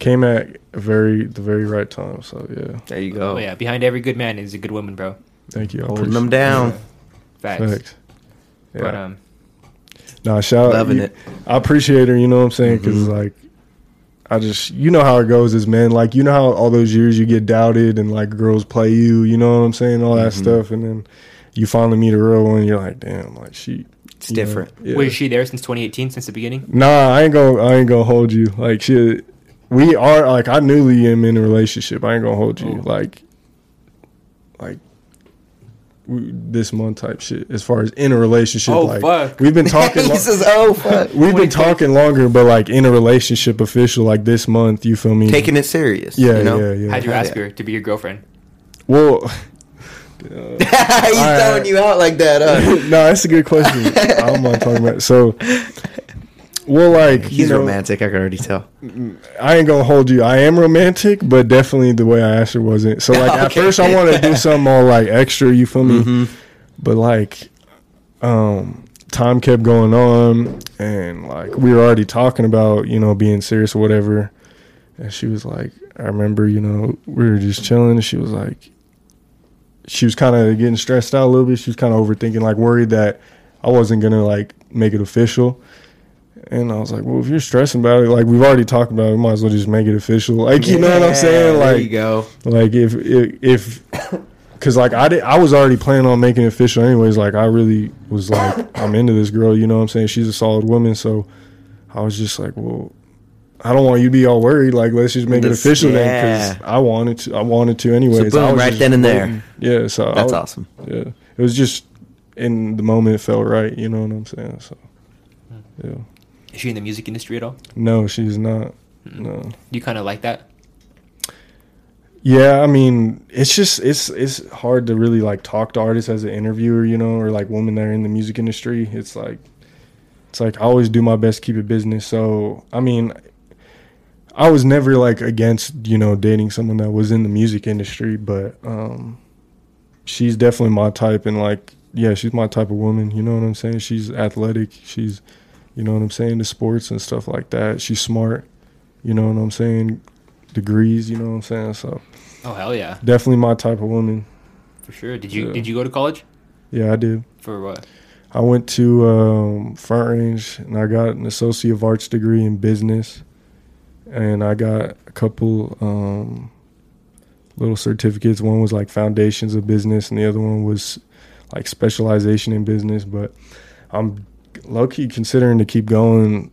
came at very the very right time. So, yeah. There you go. Oh, yeah, behind every good man is a good woman, bro. Thank you. Holding them down. Yeah. Facts. Facts. Yeah. But, um, nah, shout out. Loving you, it. I appreciate her, you know what I'm saying? Because, mm-hmm. like, I just, you know how it goes as men. Like, you know how all those years you get doubted and, like, girls play you, you know what I'm saying? All that mm-hmm. stuff. And then you finally meet a real one and you're like, damn, like, she. It's different. Yeah. Was she there since twenty eighteen, since the beginning? Nah, I ain't gonna, I ain't gonna hold you. Like, she, we are, like, I newly am in a relationship. I ain't gonna hold you. Oh. Like, like. this month type shit as far as in a relationship. Oh, like, fuck. We've been talking. Lo- says, oh, fuck. We've been talking longer, but like in a relationship official, like this month, you feel me? Taking it serious. Yeah, you know? yeah, yeah. How'd you ask yeah. her to be your girlfriend? Well, uh, he's I, throwing you out like that, huh? No, that's a good question. I don't mind talking about it. So, well, like, he's you know, romantic. I can already tell. I ain't gonna hold you. I am romantic, but definitely the way I asked her wasn't. So like okay. at first I wanted to do something all like extra, you feel me? Mm-hmm. But like, um, time kept going on, and like we were already talking about you know being serious or whatever. And she was like, I remember you know we were just chilling. And she was like, she was kind of getting stressed out a little bit. She was kind of overthinking, like worried that I wasn't gonna like make it official. And I was like, well, if you're stressing about it, like, we've already talked about it, we might as well just make it official. Like, you yeah, know what I'm saying? Like, there you go. Like, if, if, because, like, I did, I was already planning on making it official anyways. Like, I really was like, I'm into this girl, you know what I'm saying? She's a solid woman. So I was just like, well, I don't want you to be all worried. Like, let's just make this, it official yeah. then, because I wanted to, I wanted to anyways. So boom, right then and waiting. There. Yeah, so. That's I, awesome. Yeah. It was just, in the moment, it felt right, you know what I'm saying? So, yeah. Is she in the music industry at all? No, she's not. No. Do you kind of like that? Yeah, I mean, it's just it's it's hard to really like talk to artists as an interviewer, you know, or like women that are in the music industry. It's like it's like I always do my best to keep it business. So I mean, I was never like against you know dating someone that was in the music industry, but um, she's definitely my type, and like yeah, she's my type of woman. You know what I'm saying? She's athletic. She's You know what I'm saying? The sports and stuff like that. She's smart. You know what I'm saying? Degrees. You know what I'm saying? So. Oh hell yeah! Definitely my type of woman. For sure. Did you yeah. Did you go to college? Yeah, I did. For what? I went to um, Front Range, and I got an Associate of Arts degree in business, and I got a couple um, little certificates. One was like Foundations of Business, and the other one was like Specialization in Business. But I'm. Low-key considering to keep going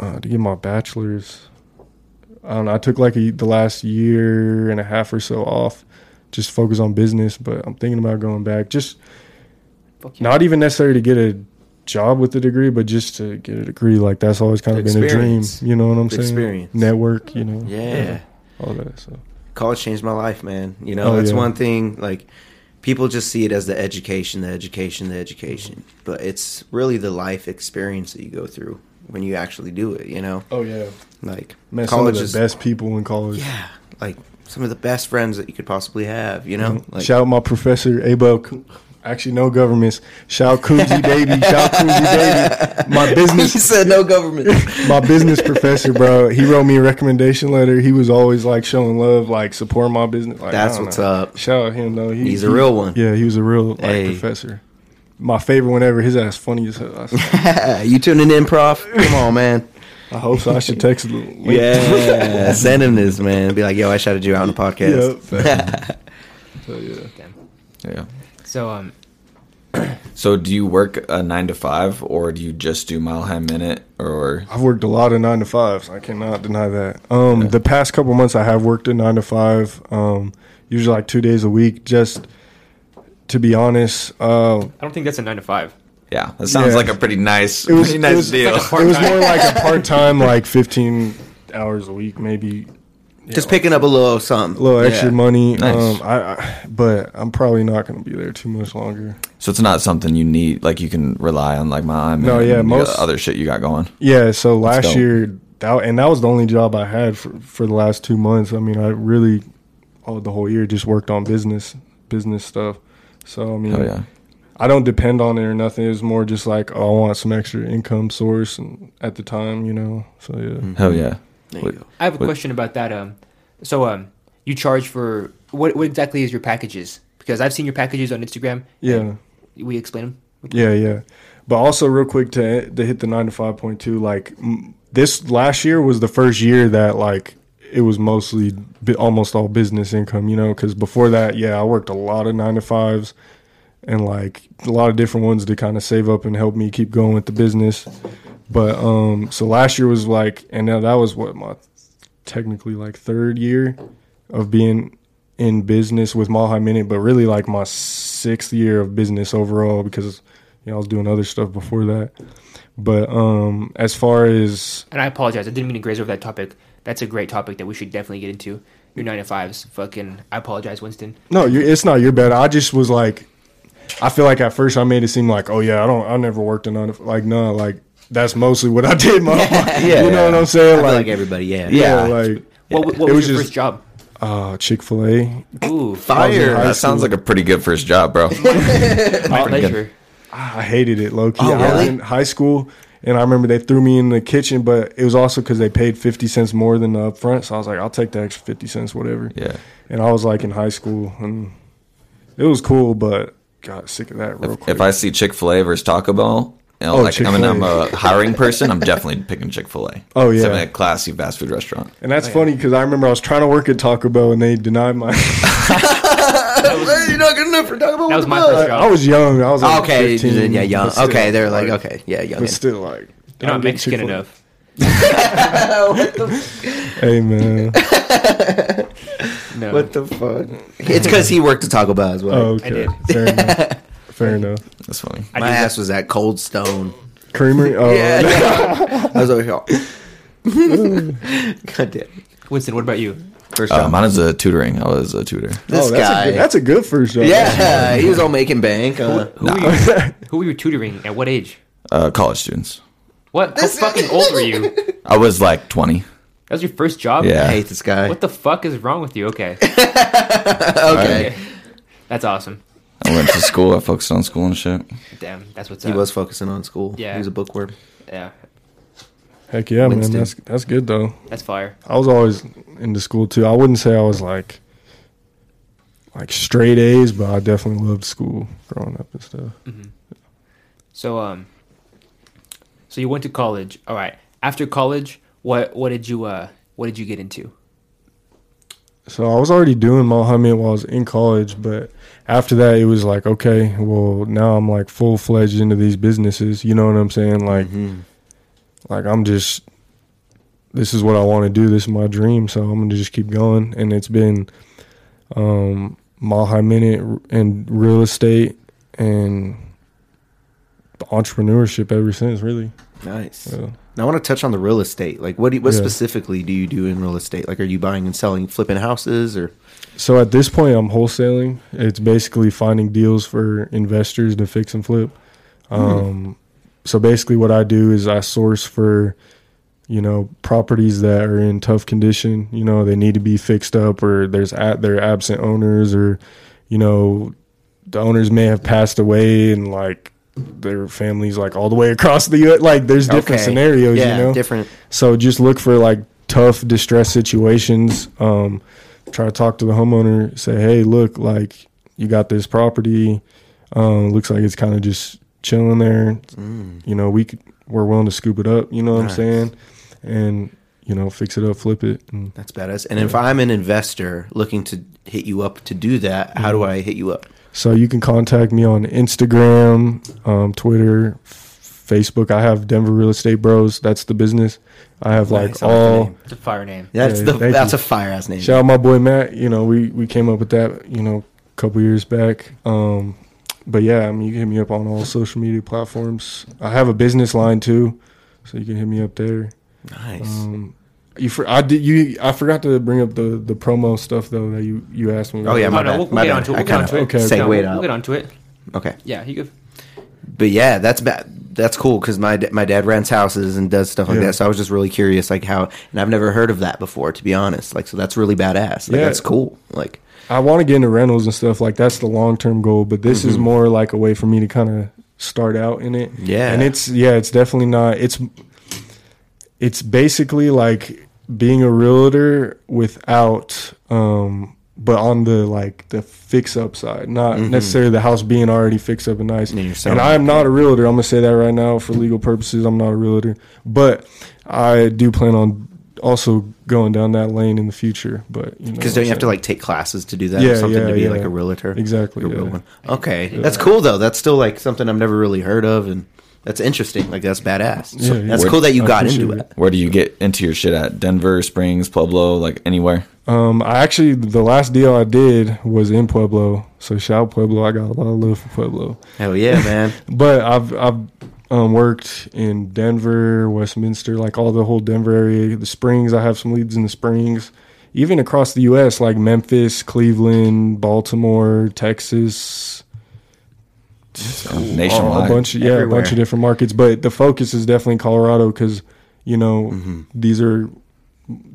uh, to get my bachelor's. I don't know. I took like a, the last year and a half or so off, just focus on business. But I'm thinking about going back. Just Fuck not yeah. even necessarily to get a job with a degree, but just to get a degree. Like that's always kind of been a dream. You know what I'm saying? Experience, network. You know, yeah, yeah all that. So college changed my life, man. You know, oh, that's yeah. one thing. Like. People just see it as the education, the education, the education. But it's really the life experience that you go through when you actually do it, you know? Oh, yeah. Like, man, college some of the is, best people in college. Yeah. Like, some of the best friends that you could possibly have, you know? Like, shout out my professor, Abel. Actually, no governments. Shout Coomzy, baby. Shout Coomzy, baby. My business. He said no government. My business professor, bro. He wrote me a recommendation letter. He was always like showing love, like supporting my business. Like, that's what's know. Up. Shout out him though. He, He's he, a real one. Yeah, he was a real like hey. Professor. My favorite one ever. His ass funny as hell. You tuning in, Prof? Come on, man. I hope so. I should text him. Yeah, send him this, man. Be like, yo, I shouted you out on the podcast. Yep. So yeah. Damn. Yeah. So um. So do you work a nine to five, or do you just do Mile High Minute? Or I've worked a lot of nine to fives. I cannot deny that. Um, okay. The past couple months, I have worked a nine to five. Um, usually like two days a week. Just to be honest, uh, I don't think that's a nine to five. Yeah, that sounds yeah. like a pretty nice, it was, pretty nice it was, deal. Like it was more like a part-time, like fifteen hours a week, maybe. Just know, picking like, up a little something, a little extra yeah. money. Nice. Um, I, I, but I'm probably not going to be there too much longer. So it's not something you need, like you can rely on, like my I mean, no, yeah, most other shit you got going. Yeah. So last year, that, and that was the only job I had for for the last two months. I mean, I really, all the whole year just worked on business, business stuff. So I mean, oh yeah. I don't depend on it or nothing. It was more just like, oh, I want some extra income source and at the time, you know. So, yeah. Hell yeah. What, I have a what? question about that. Um, So, um, you charge for – what What exactly is your packages? Because I've seen your packages on Instagram. Yeah. We explain them. Yeah, yeah. But also real quick to to hit the nine to five point two, like this last year was the first year that like it was mostly almost all business income, you know, because before that, yeah, I worked a lot of nine to fives. And like a lot of different ones to kind of save up and help me keep going with the business. But um, so last year was like, and now that was what my technically like third year of being in business with Mile High Minute, but really like my sixth year of business overall because, you know, I was doing other stuff before that. But um, as far as. And I apologize. I didn't mean to graze over that topic. That's a great topic that we should definitely get into. Your nine to fives. Fucking. I apologize, Winston. No, you're, it's not your bad. I just was like. I feel like at first I made it seem like, oh yeah, I don't, I never worked in, like no, like that's mostly what I did my whole life. Yeah, you know yeah. what I'm saying? I like, feel like everybody, yeah, yeah. yeah like, what, what was, it was your just, first job? Uh, Chick-fil-A. Ooh, fire! That sounds like a pretty good first job, bro. Good. I hated it, low key. Oh, really? I was in high school, and I remember they threw me in the kitchen, but it was also because they paid fifty cents more than the upfront. So I was like, I'll take the extra fifty cents, whatever. Yeah. And I was like in high school, and it was cool, but. Got sick of that real if, quick. If I see Chick-fil-A versus Taco Bell, you know, oh, like, I mean, I'm a hiring person, I'm definitely picking Chick-fil-A. Oh, yeah. It's a classy fast food restaurant. And that's oh, funny because yeah. I remember I was trying to work at Taco Bell and they denied my. was, You're not good enough for Taco Bell. That was my first job. I, I was young. I was like okay, fifteen. Yeah, young. Still, okay, they're like, like, okay, yeah, young. But still, like, you're not Mexican Chick-fil-A. Enough. What the f- hey, man. No. What the fuck? It's because he worked at Taco Bell as well. Oh, okay. I did. Fair enough. Fair enough. That's funny. I My ass that. was at Cold Stone Creamery. Oh, yeah, yeah. I was over here. God damn. Winston, what about you? First job. Uh, mine is a tutoring. I was a tutor. This oh, that's guy. A good, that's a good first job. Yeah, he was all making bank. Uh, who, who, nah. were you, who were you tutoring? At what age? Uh, college students. What? How fucking old were you? I was like twenty. That was your first job? Yeah. I hate this guy. What the fuck is wrong with you? Okay. okay. okay. That's awesome. I went to school. I focused on school and shit. Damn, that's what's up. He was focusing on school. Yeah. He was a bookworm. Yeah. Heck yeah, Winston. Man. That's that's good, though. That's fire. I was always into school, too. I wouldn't say I was like like straight A's, but I definitely loved school growing up and stuff. Mm-hmm. So, um... So you went to college. All right. After college, what what did you uh what did you get into? So I was already doing Mile High Minute while I was in college, but after that it was like, okay, well now I'm like full fledged into these businesses. You know what I'm saying? Like, mm-hmm. like I'm just this is what I want to do. This is my dream. So I'm gonna just keep going. And it's been um, Mile High Minute and real estate and entrepreneurship ever since, really. Nice. Yeah. Now I want to touch on the real estate. Like, what do you, what yeah. specifically do you do in real estate? Like, are you buying and selling, flipping houses, or? So at this point, I'm wholesaling. It's basically finding deals for investors to fix and flip. Um, mm. So basically, what I do is I source for, you know, properties that are in tough condition. You know, they need to be fixed up, or there's at their absent owners, or, you know, the owners may have passed away and like their families like all the way across the U S Like there's different okay. scenarios, yeah, you know, different. So just look for like tough distress situations. Um, try to talk to the homeowner, say, hey, look, like you got this property. Um, looks like it's kind of just chilling there. Mm. You know, we could, we're willing to scoop it up. You know what nice. I'm saying? And, you know, fix it up, flip it. And, that's badass. And yeah. if I'm an investor looking to hit you up to do that, mm-hmm. how do I hit you up? So you can contact me on Instagram, um, Twitter, f- Facebook. I have Denver Real Estate Bros. That's the business. I have nice. like all. It's a fire name. That's yeah, the that's you. a fire ass name. Shout out my boy Matt. You know, we we came up with that, you know, a couple years back. Um, but yeah, I mean, you can hit me up on all social media platforms. I have a business line too, so you can hit me up there. Nice. Um, You for, I did you I forgot to bring up the, the promo stuff though that you, you asked me. About. Oh yeah, my no, bad. No, we'll, my we'll bad. get onto it. We'll get onto it. Okay, okay. We'll, we'll get onto it. Okay. Yeah, he good. But yeah, that's bad. That's cool because my my dad rents houses and does stuff like yeah. that. So I was just really curious, like how, and I've never heard of that before, to be honest. Like, so that's really badass. Like yeah. that's cool. Like, I want to get into rentals and stuff. Like, that's the long term goal. But this mm-hmm. is more like a way for me to kind of start out in it. Yeah. And it's yeah, it's definitely not. It's it's basically like. Being a realtor without, um, but on the like the fix up side, not mm-hmm. necessarily the house being already fixed up and nice. And, and I am not a realtor. I'm gonna say that right now for legal purposes. I'm not a realtor, but I do plan on also going down that lane in the future. But you know, because don't you have to like take classes to do that yeah, or something yeah, to be yeah. like a realtor? Exactly. Like a yeah. real one. Okay, yeah. that's cool though. That's still like something I've never really heard of and. That's interesting. Like, that's badass. So yeah, that's where, cool that you I got into it. it. Where do you get into your shit at? Denver, Springs, Pueblo, like anywhere? Um, I actually, the last deal I did was in Pueblo. So shout out Pueblo. I got a lot of love for Pueblo. Hell yeah, man. But I've I've um, worked in Denver, Westminster, like all the whole Denver area. The Springs, I have some leads in the Springs. Even across the U S, like Memphis, Cleveland, Baltimore, Texas. Cool. Nationwide, a bunch of, yeah, everywhere. A bunch of different markets, but the focus is definitely Colorado because you know mm-hmm. these are.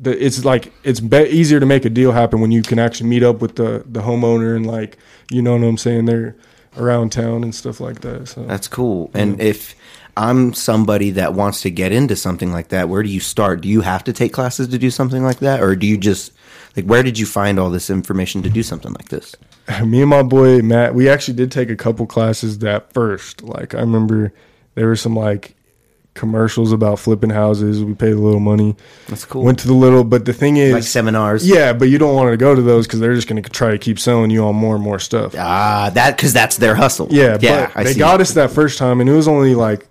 It's like it's be- easier to make a deal happen when you can actually meet up with the the homeowner and like you know what I'm saying. They're around town and stuff like that. So that's cool. And yeah. if I'm somebody that wants to get into something like that, where do you start? Do you have to take classes to do something like that, or do you just? Like, where did you find all this information to do something like this? Me and my boy, Matt, we actually did take a couple classes that first. Like, I remember there were some, like, commercials about flipping houses. We paid a little money. That's cool. Went to the little, but the thing is. Like seminars. Yeah, but you don't want to go to those because they're just going to try to keep selling you on more and more stuff. Ah, uh, that because that's their hustle. Yeah, yeah, but I they see. got us that first time, and it was only, like,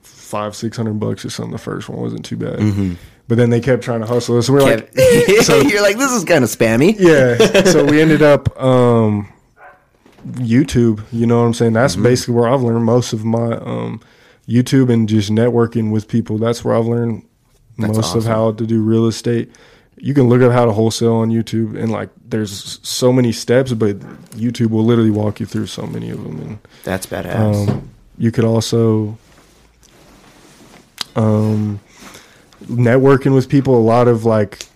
five, six hundred bucks or something. The first one wasn't too bad. Mm-hmm. But then they kept trying to hustle us. So we're kept, like, so, you're like, this is kind of spammy. Yeah. So we ended up um, YouTube. You know what I'm saying? That's mm-hmm. basically where I've learned most of my um, YouTube and just networking with people. That's where I've learned that's most awesome. of how to do real estate. You can look up how to wholesale on YouTube, and like, there's so many steps, but YouTube will literally walk you through so many of them. And that's badass. Um, you could also um. networking with people. A lot of like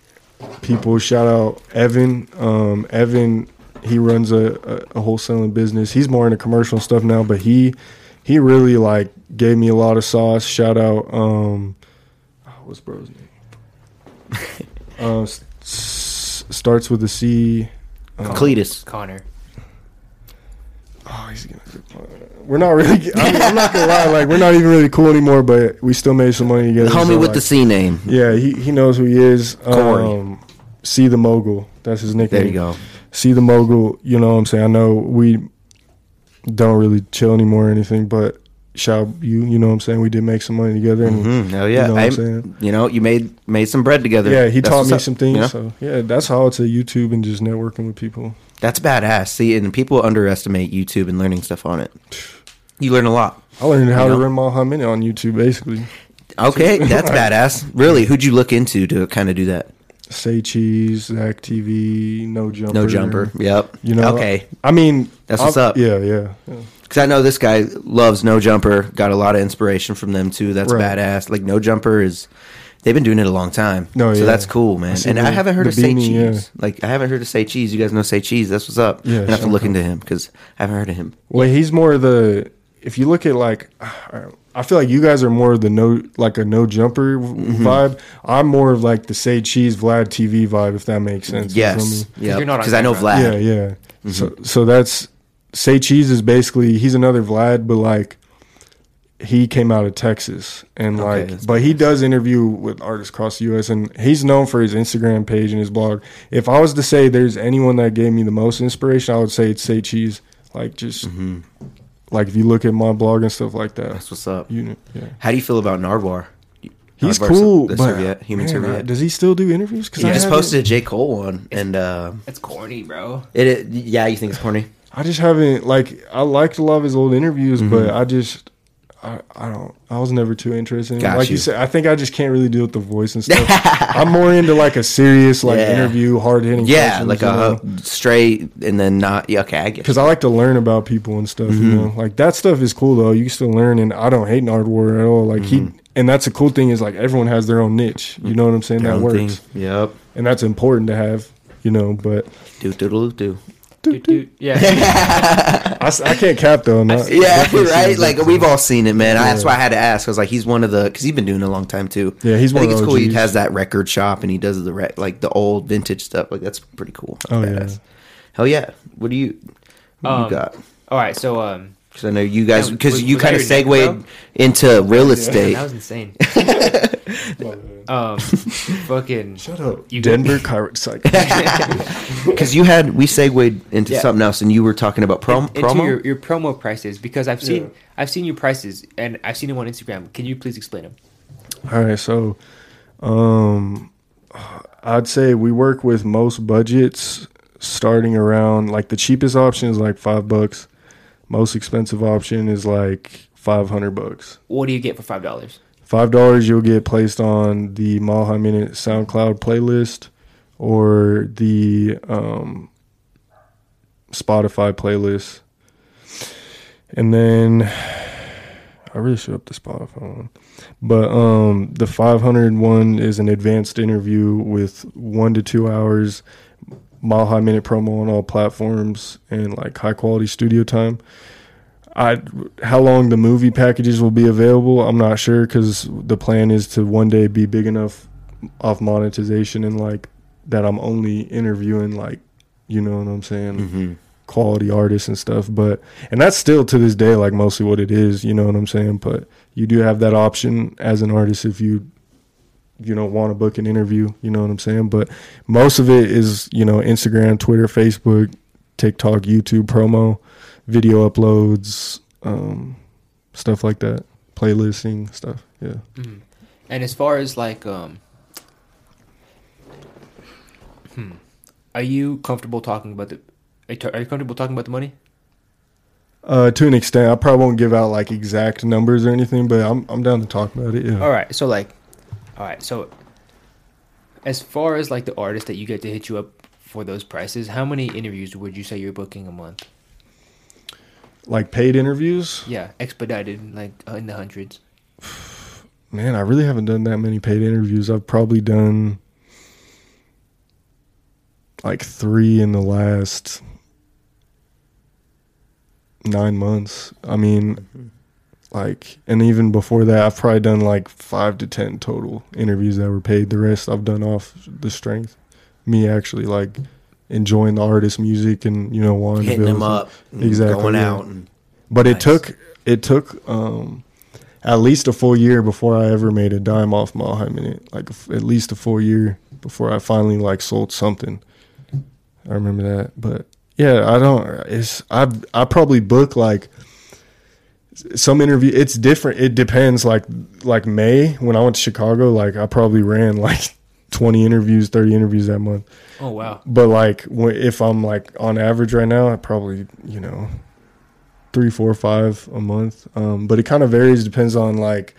people, shout out Evan. Um, Evan, he runs a, a, a wholesaling business. He's more into commercial stuff now, but he he really like gave me a lot of sauce. Shout out, um, what's bro's name? uh, s- s- starts with a C. Um, Cletus. Connor. Oh, he's gonna. We're not really. I'm, I'm not gonna lie. Like, we're not even really cool anymore. But we still made some money together. The homie so with like, the C name. Yeah, he he knows who he is. Um, See the Mogul. That's his nickname. There you go. See the Mogul. You know what I'm saying? I know we don't really chill anymore or anything, but shout you. You know what I'm saying? We did make some money together. And, mm-hmm. Hell yeah! You know what I'm saying? You know, you made made some bread together. Yeah, he that's taught me up, some things. You know? So yeah, that's how it's a YouTube and just networking with people. That's badass. See, and people underestimate YouTube and learning stuff on it. You learn a lot. I learned how you know? to run Mile High Minute on YouTube, basically. Okay, so, that's badass. Really, who'd you look into to kind of do that? Say Cheese, Zach T V, No Jumper. No Jumper, yep. You know, okay. I mean. That's what's I'll, up. Yeah, yeah. Because yeah. I know this guy loves No Jumper, got a lot of inspiration from them, too. That's right. Badass. Like, No Jumper is... They've been doing it a long time. No, so yeah. that's cool, man. I and the, I haven't heard of Say Cheese. Yeah. Like I haven't heard of Say Cheese. You guys know Say Cheese. That's what's up. Yeah, I have to look Cotton. into him because I haven't heard of him. Well, he's more of the. If you look at like, I feel like you guys are more of the no, like a No Jumper mm-hmm. vibe. I'm more of like the Say Cheese Vlad T V vibe, if that makes sense. Yes, yeah. Because I know Vlad. Yeah, yeah. Mm-hmm. So so that's Say Cheese is basically he's another Vlad, but like. He came out of Texas and okay, like, but he does interview with artists across the U S and he's known for his Instagram page and his blog. If I was to say there's anyone that gave me the most inspiration, I would say it's Say Cheese. Like just mm-hmm. like if you look at my blog and stuff like that. That's what's up. You know, yeah. How do you feel about Narwhar? He's Narwhar's cool, the, the but Serviette, human man, Serviette. Does he still do interviews? Cause yeah, I just posted a J. Cole one, it's, and uh, it's corny, bro. It, it yeah, you think it's corny? I just haven't like I liked a lot of his old interviews, mm-hmm. but I just. I, I don't. I was never too interested. In Got like you. you said, I think I just can't really deal with the voice and stuff. I'm more into like a serious, like yeah. interview, hard hitting. Yeah, like a uh, straight and then not. Yeah, okay, I get. Because I like to learn about people and stuff. Mm-hmm. You know, like that stuff is cool though. You can still learn, and I don't hate Nardwar at all. Like mm-hmm. he, and that's a cool thing is like everyone has their own niche. You know what I'm saying? Their that works. Thing. Yep. And that's important to have. You know, but do do do. Dude, dude. Yeah, I, I can't cap though. Not, yeah, right. Like we've all seen it, man. Yeah. I, that's why I had to ask. I was like, he's one of the because he's been doing it a long time too. Yeah, he's. I think one it's of cool. He has that record shop and he does the re- like the old vintage stuff. Like that's pretty cool. Oh badass. Yeah, hell yeah. What do you? What um, you got? All right, so um, because I know you guys because you kind of segued into real estate. Yeah, that was insane. Um, fucking shut up, you Denver Pirate Cycle. Because you had we segued into yeah. something else, and you were talking about prom- In, promo. Your, your promo prices, because I've seen yeah. I've seen your prices, and I've seen them on Instagram. Can you please explain them? All right, so um, I'd say we work with most budgets starting around like the cheapest option is like five bucks. Most expensive option is like five hundred bucks. What do you get for five dollars? five dollars, you'll get placed on the Mile High Minute SoundCloud playlist or the um, Spotify playlist. And then I really should up the Spotify one. But um, the five hundred one is an advanced interview with one to two hours, Mile High Minute promo on all platforms, and like high quality studio time. I, how long the movie packages will be available, I'm not sure, because the plan is to one day be big enough off monetization and like that I'm only interviewing like, you know what I'm saying, mm-hmm. quality artists and stuff. But and that's still to this day like mostly what it is, you know what I'm saying. But you do have that option as an artist if you you know want to book an interview, you know what I'm saying. But most of it is you know Instagram, Twitter, Facebook, TikTok, YouTube promo. Video uploads, um, stuff like that, playlisting stuff, yeah. Mm. And as far as like, um, hmm, are you comfortable talking about the? Are you comfortable talking about the money? Uh, to an extent, I probably won't give out like exact numbers or anything, but I'm I'm down to talk about it. Yeah. All right. So like, all right. So as far as like the artists that you get to hit you up for those prices, how many interviews would you say you're booking a month? Like paid interviews? Yeah, expedited, like in the hundreds. Man, I really haven't done that many paid interviews. I've probably done like three in the last nine months. I mean, mm-hmm. like, and even before that, I've probably done like five to ten total interviews that were paid. The rest I've done off the strength. Me actually, like... enjoying the artist's music and you know wanting hitting to build them up, exactly going yeah. out. And but nice. it took it took um, at least a full year before I ever made a dime off Mile High Minute. Like at least a full year before I finally like sold something. I remember that, but yeah, I don't. It's I I probably book like some interview. It's different. It depends. Like like May when I went to Chicago, like I probably ran like. twenty interviews, thirty interviews that month. Oh wow. But like if I'm like on average right now, I probably you know three four five a month, um but it kind of varies, depends on like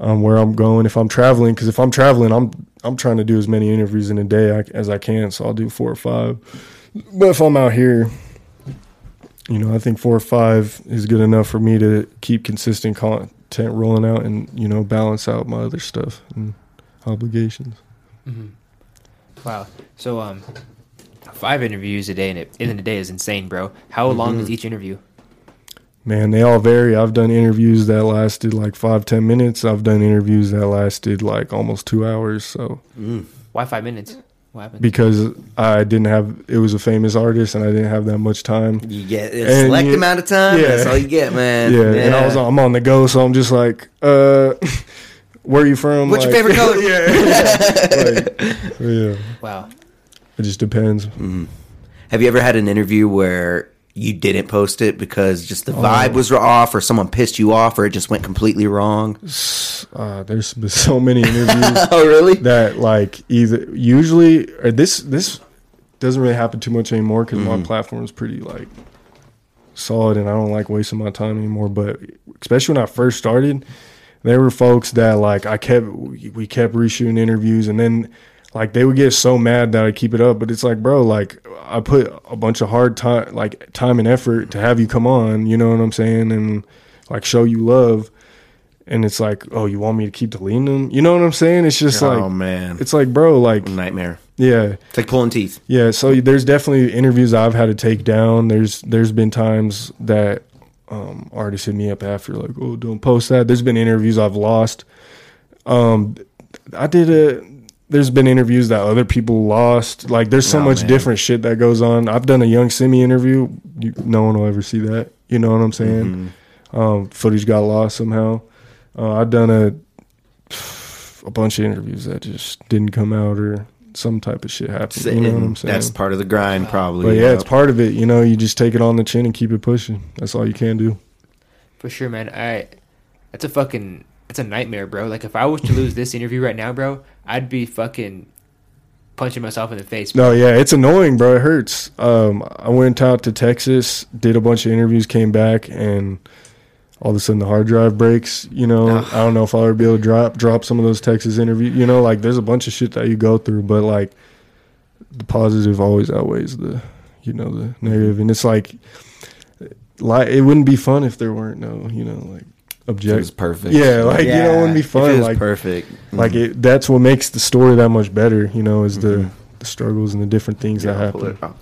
um where I'm going, if I'm traveling, because if I'm traveling I'm I'm trying to do as many interviews in a day as I can, so I'll do four or five. But if I'm out here, you know I think four or five is good enough for me to keep consistent con- tent rolling out and, you know, balance out my other stuff and obligations. Mm-hmm. Wow. So um, five interviews a day and it, in the day is insane, bro. How long mm-hmm. is each interview? Man, they all vary. I've done interviews that lasted like five, ten minutes. I've done interviews that lasted like almost two hours. So mm. Why five minutes? What happened? Because I didn't have, it was a famous artist and I didn't have that much time. You get a and select you, amount of time. Yeah. That's all you get, man. Yeah. yeah. And I was, I'm on the go. So I'm just like, uh, where are you from? What's like, your favorite color? yeah. like, yeah. Wow. It just depends. Mm-hmm. Have you ever had an interview where you didn't post it because just the vibe oh. was off, or someone pissed you off, or it just went completely wrong? Uh, there's been so many interviews. Oh, really? That like either usually or this this doesn't really happen too much anymore because mm-hmm. my platform is pretty like solid, and I don't like wasting my time anymore. But especially when I first started, there were folks that like I kept we kept reshooting interviews, and then. Like, they would get so mad that I keep it up. But it's like, bro, like, I put a bunch of hard time, like, time and effort to have you come on, you know what I'm saying? And, like, show you love. And it's like, oh, you want me to keep deleting them? You know what I'm saying? It's just oh, like, oh, man. It's like, bro, like. Nightmare. Yeah. It's like pulling teeth. Yeah. So there's definitely interviews I've had to take down. There's There's been times that um, artists hit me up after, like, oh, don't post that. There's been interviews I've lost. Um, I did a. There's been interviews that other people lost. Like, there's so oh, much man. different shit that goes on. I've done a Young Simi interview. You, no one will ever see that. You know what I'm saying? Mm-hmm. Um, footage got lost somehow. Uh, I've done a a bunch of interviews that just didn't come out or some type of shit happened. You know what I'm saying? That's part of the grind, probably. But, yeah, yep. It's part of it. You know, you just take it on the chin and keep it pushing. That's all you can do. For sure, man. I, that's a fucking... It's a nightmare, bro. Like, if I was to lose this interview right now, bro, I'd be fucking punching myself in the face. Bro. No, yeah, it's annoying, bro. It hurts. Um, I went out to Texas, did a bunch of interviews, came back, and all of a sudden the hard drive breaks. You know, Ugh. I don't know if I'll ever be able to drop drop some of those Texas interviews. You know, like, there's a bunch of shit that you go through, but like the positive always outweighs the, you know, the negative, and it's like, like it wouldn't be fun if there weren't no, you know, like. Object. It was perfect. Yeah, like, yeah. you know, it wouldn't be fun. If it was like, perfect. Mm-hmm. Like, it, that's what makes the story that much better, you know, is mm-hmm. the, the struggles and the different things yeah, that happen. Oh, okay.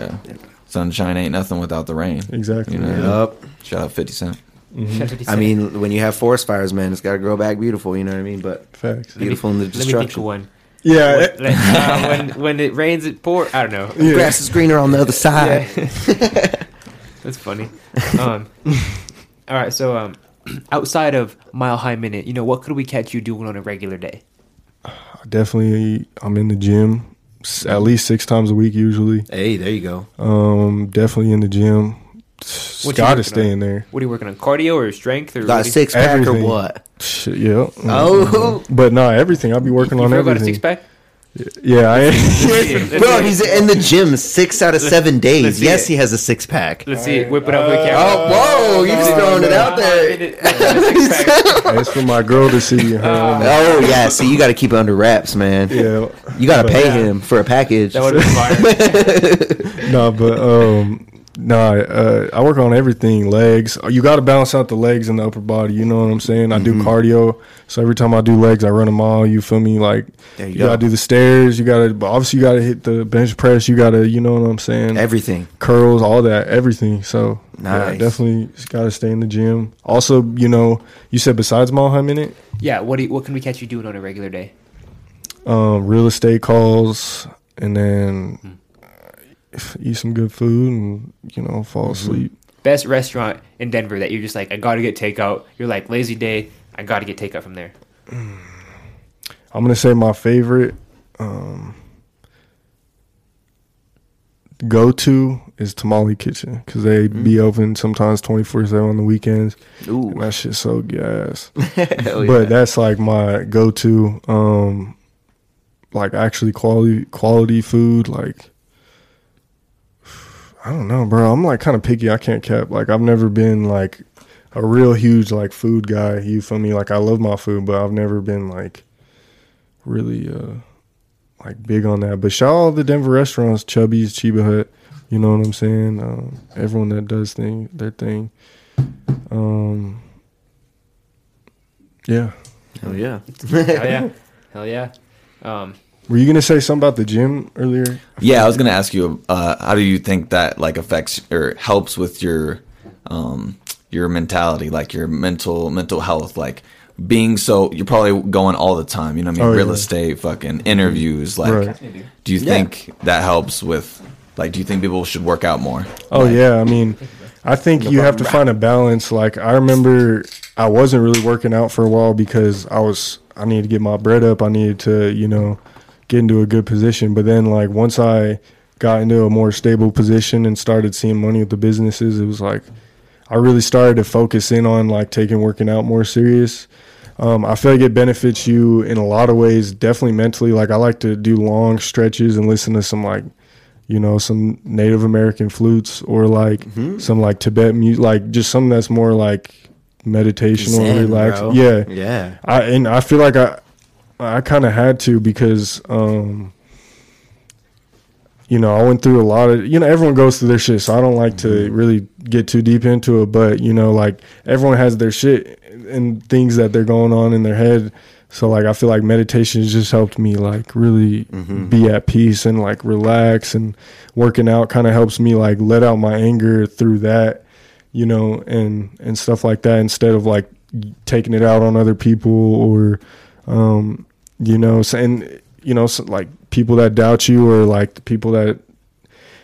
Yeah. yeah. Sunshine ain't nothing without the rain. Exactly. You know? Yep. Shout out fifty cent. Mm-hmm. Shout out fifty cent. I mean, when you have forest fires, man, it's got to grow back beautiful, you know what I mean? But facts. Beautiful me, in the destruction. Let me think of one. Yeah. When, like, uh, when, when it rains, it pours. I don't know. Yeah. Grass is greener on the other side. Yeah. That's funny. Um, all right, so... um. Outside of Mile High Minute, you know, what could we catch you doing on a regular day? Definitely, I'm in the gym at least six times a week usually. Hey, there you go. Um, definitely in the gym. What gotta stay in there. What are you working on? Cardio or strength? Or got a six pack everything. Or what? Shit, yeah. Oh, but no, nah, everything. I'll be working you on everything. Got a six pack? Yeah, I am. Bro, he's in the gym six out of seven days. Yes, he has a six pack. Let's see it. Whip it up with the camera. Oh, whoa! You just throwing it out there. It's for my girl to see. Oh yeah, see, you got to keep it under wraps, man. Yeah, you got to pay him for a package. That would be fire. No, but um, no, uh, I work on everything. Legs. You got to balance out the legs and the upper body. You know what I'm saying? I do cardio. So every time I do legs, I run them all. You feel me? Like, there you, you go. Gotta do the stairs. You gotta obviously you gotta hit the bench press. You gotta, you know what I'm saying? Everything, curls, all that, everything. So nice. Yeah, definitely gotta stay in the gym. Also, you know, you said besides Mile High Minute. Yeah. What do you, what can we catch you doing on a regular day? Um, real estate calls, and then mm-hmm. uh, eat some good food, and you know, fall asleep. Best restaurant in Denver that you're just like, I gotta get takeout. You're like, lazy day. I got to get takeout from there. I'm going to say my favorite um, go-to is Tamale Kitchen because they mm-hmm. be open sometimes twenty-four seven on the weekends. Ooh. And that shit's so gas. Hell yeah. But that's like my go-to, um, like actually quality quality food. Like, I don't know, bro. I'm like kind of picky. I can't cap. Like, I've never been like... a real huge like food guy, you feel me? Like I love my food, but I've never been like really uh like big on that. But shout out all the Denver restaurants, Chubby's, Chiba Hut, you know what I'm saying? Um, everyone that does thing their thing. Um, Yeah. Hell yeah. Hell yeah. Hell yeah. Um, Were you going to say something about the gym earlier? Yeah, I was going to ask you, uh, how do you think that like affects or helps with your um, your mentality, like your mental mental health, like being so, you're probably going all the time, you know what I mean? Oh, Real yeah. estate, fucking interviews, like, right. do you think yeah. that helps with, like, do you think people should work out more? Oh, like, yeah, I mean, I think no you problem. have to find a balance. Like, I remember I wasn't really working out for a while because I was, I needed to get my bread up, I needed to, you know, get into a good position, but then, like, once I got into a more stable position and started seeing money with the businesses, it was like, I really started to focus in on, like, taking working out more serious. Um, I feel like it benefits you in a lot of ways, definitely mentally. Like, I like to do long stretches and listen to some, like, you know, some Native American flutes or, like, mm-hmm. some, like, Tibetan music, like, just something that's more, like, meditational, Zen, relaxed. Bro. Yeah. Yeah. I, and I feel like I I kind of had to because, um, you know, I went through a lot of, you know, everyone goes through their shit, so I don't like mm-hmm. to really get too deep into it, but, you know, like, everyone has their shit and things that they're going on in their head. So, like, I feel like meditation has just helped me, like, really mm-hmm. be at peace and, like, relax, and working out kind of helps me, like, let out my anger through that, you know, and, and stuff like that, instead of, like, taking it out on other people or, um, you know, and, you know, like, people that doubt you, or, like, the people that,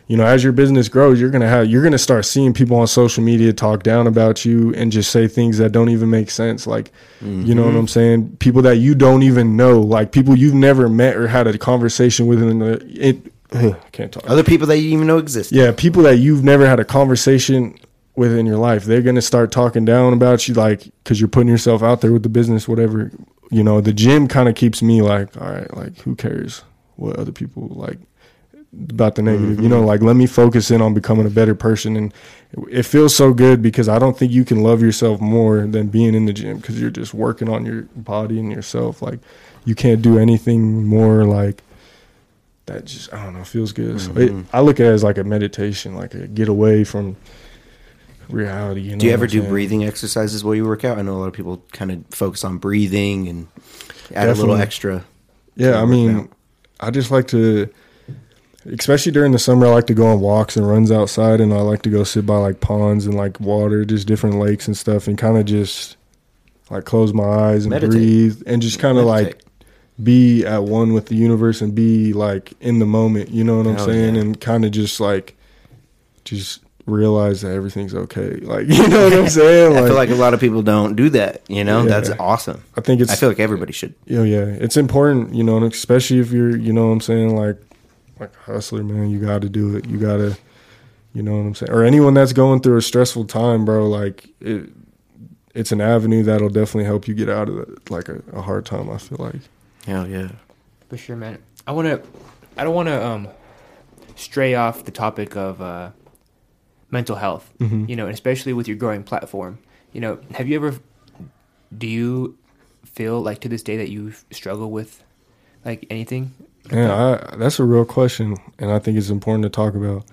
you know, as your business grows, you're going to have, you're going to start seeing people on social media talk down about you and just say things that don't even make sense. Like, mm-hmm. you know what I'm saying? People that you don't even know, like people you've never met or had a conversation with. In the, it, I can't talk. Other people that you even know exist. Yeah. People that you've never had a conversation with in your life. They're going to start talking down about you, like, cause you're putting yourself out there with the business, whatever, you know. The gym kind of keeps me like, all right, like, who cares what other people like about the negative, mm-hmm. you know, like, let me focus in on becoming a better person. And it feels so good because I don't think you can love yourself more than being in the gym, because you're just working on your body and yourself. Like, you can't do anything more, like, that just, I don't know, feels good. Mm-hmm. So it, I look at it as like a meditation, like a get away from reality. You know, do you ever do breathing exercises while you work out? I know a lot of people kind of focus on breathing and add Definitely. a little extra. Yeah, I mean, I just like to, especially during the summer, I like to go on walks and runs outside, and I like to go sit by, like, ponds and, like, water, just different lakes and stuff, and kind of just, like, close my eyes and Meditate. breathe, and just kind of, like, be at one with the universe and be, like, in the moment, you know what I'm Hell saying? Yeah. And kind of just, like, just realize that everything's okay. Like, you know what I'm saying? Like, I feel like a lot of people don't do that, you know? Yeah. That's awesome. I think it's... I feel like everybody should. You know, yeah, it's important, you know, and especially if you're, you know what I'm saying, like, like a hustler, man, you got to do it. You got to, you know what I'm saying? Or anyone that's going through a stressful time, bro, like, it, it's an avenue that'll definitely help you get out of, it, like, a, a hard time, I feel like. Hell yeah. For sure, man. I want to, I don't want to um, stray off the topic of uh, mental health, mm-hmm. you know, and especially with your growing platform. You know, have you ever, do you feel like to this day that you struggle with, like, anything? Yeah, I, that's a real question, and I think it's important to talk about.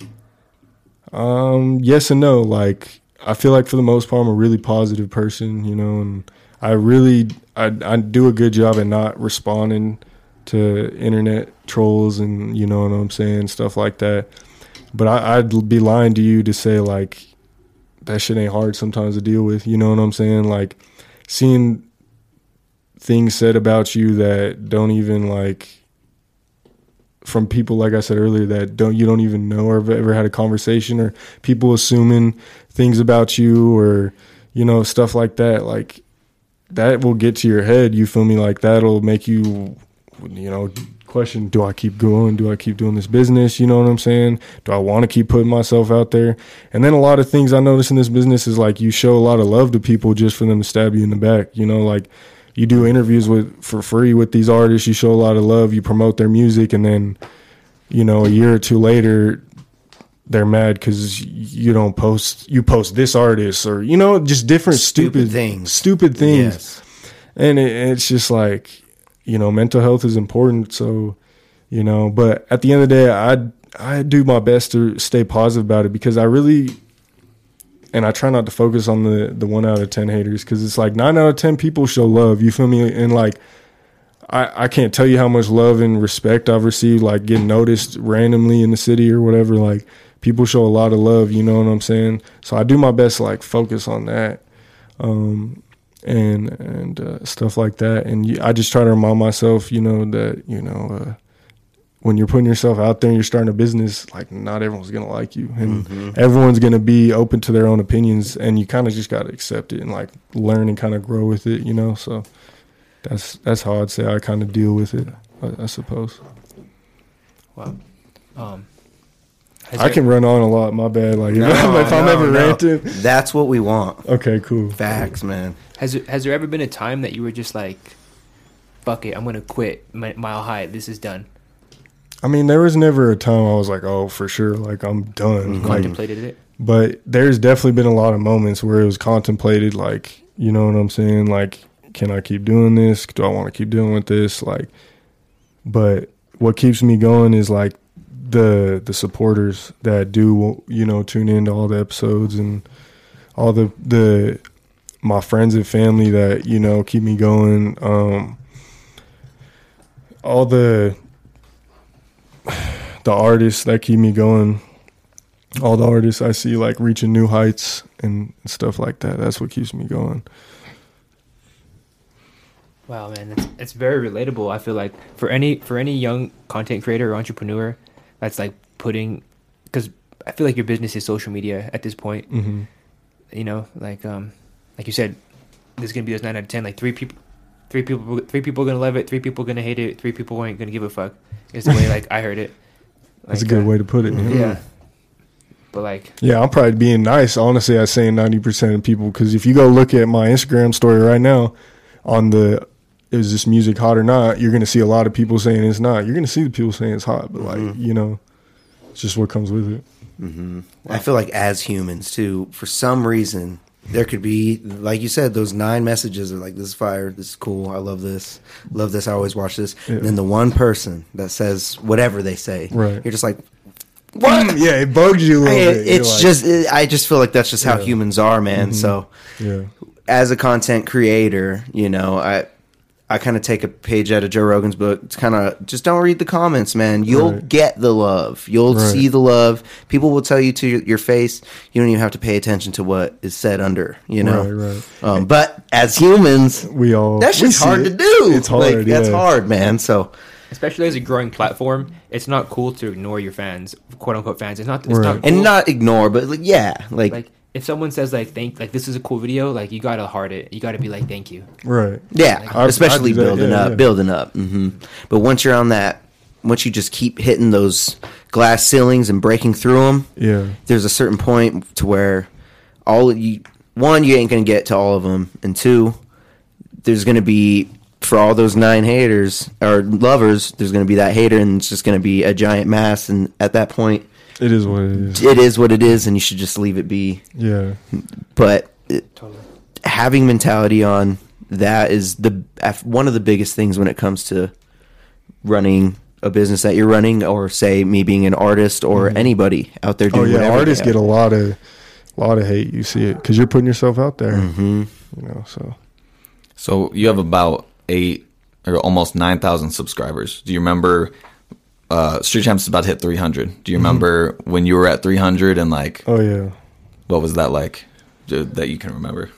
Um, yes and no. Like, I feel like for the most part, I'm a really positive person, you know, and I really, I, I do a good job at not responding to internet trolls and, you know what I'm saying, stuff like that. But I, I'd be lying to you to say, like, that shit ain't hard sometimes to deal with, you know what I'm saying? Like, seeing things said about you that don't even, like, from people, like I said earlier, that don't you don't even know or have ever had a conversation, or people assuming things about you, or, you know, stuff like that. Like, that will get to your head, you feel me? Like, that'll make you, you know, question, do I keep going? Do I keep doing this business? You know what I'm saying? Do I want to keep putting myself out there? And then a lot of things I notice in this business is, like, you show a lot of love to people just for them to stab you in the back, you know, like, you do interviews with for free with these artists. You show a lot of love. You promote their music, and then, you know, a year or two later, they're mad because you don't post. You post this artist, or, you know, just different stupid, stupid things. Stupid things, yes. And it, it's just like, you know, mental health is important. So, you know, but at the end of the day, I I do my best to stay positive about it, because I really and I try not to focus on the the one out of ten haters, because it's like nine out of ten people show love. You feel me? And like, I, I can't tell you how much love and respect I've received, like getting noticed randomly in the city or whatever. Like, people show a lot of love, you know what I'm saying? So I do my best to like focus on that, um, and and uh, stuff like that. And I just try to remind myself, you know, that, you know, uh, when you're putting yourself out there and you're starting a business, like, not everyone's going to like you, and mm-hmm. everyone's going to be open to their own opinions, and you kind of just got to accept it and like learn and kind of grow with it, you know? So that's, that's how I'd say I kind of deal with it, I, I suppose. Wow. Um, I there, can run on a lot. My bad. Like, no, if I'm no, ever no. ranting. That's what we want. Okay, cool. Facts, man. Has there, has there ever been a time that you were just like, fuck it, I'm going to quit Mile High. This is done. I mean, there was never a time I was like, oh, for sure, like, I'm done. You like, contemplated it? But there's definitely been a lot of moments where it was contemplated, like, you know what I'm saying? Like, can I keep doing this? Do I want to keep dealing with this? Like, but what keeps me going is, like, the the supporters that do, you know, tune in to all the episodes, and all the, the my friends and family that, you know, keep me going. Um, all the... the artists that keep me going, all the artists I see like reaching new heights and stuff like that. That's what keeps me going. Wow, man, it's, it's very relatable. I feel like for any for any young content creator or entrepreneur that's like putting, because I feel like your business is social media at this point. Mm-hmm. You know, like um, like you said, there's gonna be those nine out of ten. Like three people. Three people, three people are gonna love it. Three people are gonna hate it. Three people ain't gonna give a fuck. Is the way like I heard it. Like, that's a good uh, way to put it. Yeah. yeah, but like, yeah, I'm probably being nice. Honestly, I say ninety percent of people, because if you go look at my Instagram story right now, on the is this music hot or not, you're gonna see a lot of people saying it's not. You're gonna see the people saying it's hot, but like mm-hmm. you know, it's just what comes with it. Mm-hmm. Wow. I feel like as humans too, for some reason. There could be, like you said, those nine messages are like, this is fire, this is cool, I love this, love this, I always watch this. Yeah. And then the one person that says whatever they say, right. You're just like, what? Yeah, it bugs you a little I, bit. It's like, just, it, I just feel like that's just yeah. how humans are, man. Mm-hmm. So yeah. as a content creator, you know, I I kind of take a page out of Joe Rogan's book. It's kind of, just don't read the comments, man. You'll right. get the love. You'll right. see the love. People will tell you to your, your face. You don't even have to pay attention to what is said under, you know? Right, right. Um, but as humans, we all that's just hard to do. It's hard, like, yeah. That's hard, man. So, especially as a growing platform, it's not cool to ignore your fans, quote-unquote fans. It's not, it's right. not cool. And not ignore, but like, yeah. Like, like if someone says like thank like this is a cool video, like you gotta heart it. You gotta be like thank you. Right. Yeah. Like, I, especially I do that, building yeah, up, yeah. building up. Mm-hmm. But once you're on that, once you just keep hitting those glass ceilings and breaking through them, yeah. There's a certain point to where all of you one you ain't gonna get to all of them, and two, there's gonna be for all those nine haters or lovers, there's gonna be that hater, and it's just gonna be a giant mass. And at that point. It is what it is. It is what it is, and you should just leave it be. Yeah. But it, totally. Having mentality on that is the one of the biggest things when it comes to running a business that you're running, or say me being an artist or mm-hmm. anybody out there doing whatever. Oh yeah, artists get a lot of a lot of hate. You see it because you're putting yourself out there. Mm-hmm. You know, so. So you have about eight or almost nine thousand subscribers. Do you remember? Uh, Street Champs is about to hit three hundred. Do you remember mm-hmm. when you were at three hundred and like? Oh yeah. What was that like? That you can remember?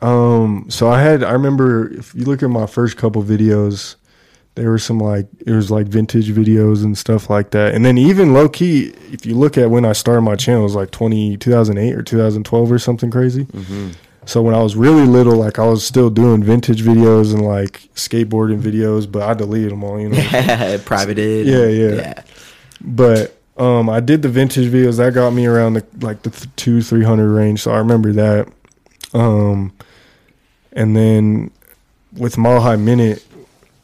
Um. So I had. I remember if you look at my first couple videos, there were some like it was like vintage videos and stuff like that. And then even low key, if you look at when I started my channel, it was like twenty, two thousand eight or two thousand twelve or something crazy. Mm-hmm. So when I was really little, like I was still doing vintage videos and like skateboarding videos, but I deleted them all, you know. Privated. Yeah, yeah, yeah. But um, I did the vintage videos. That got me around the like the th- two three hundred range. So I remember that. Um, and then with Mile High Minute,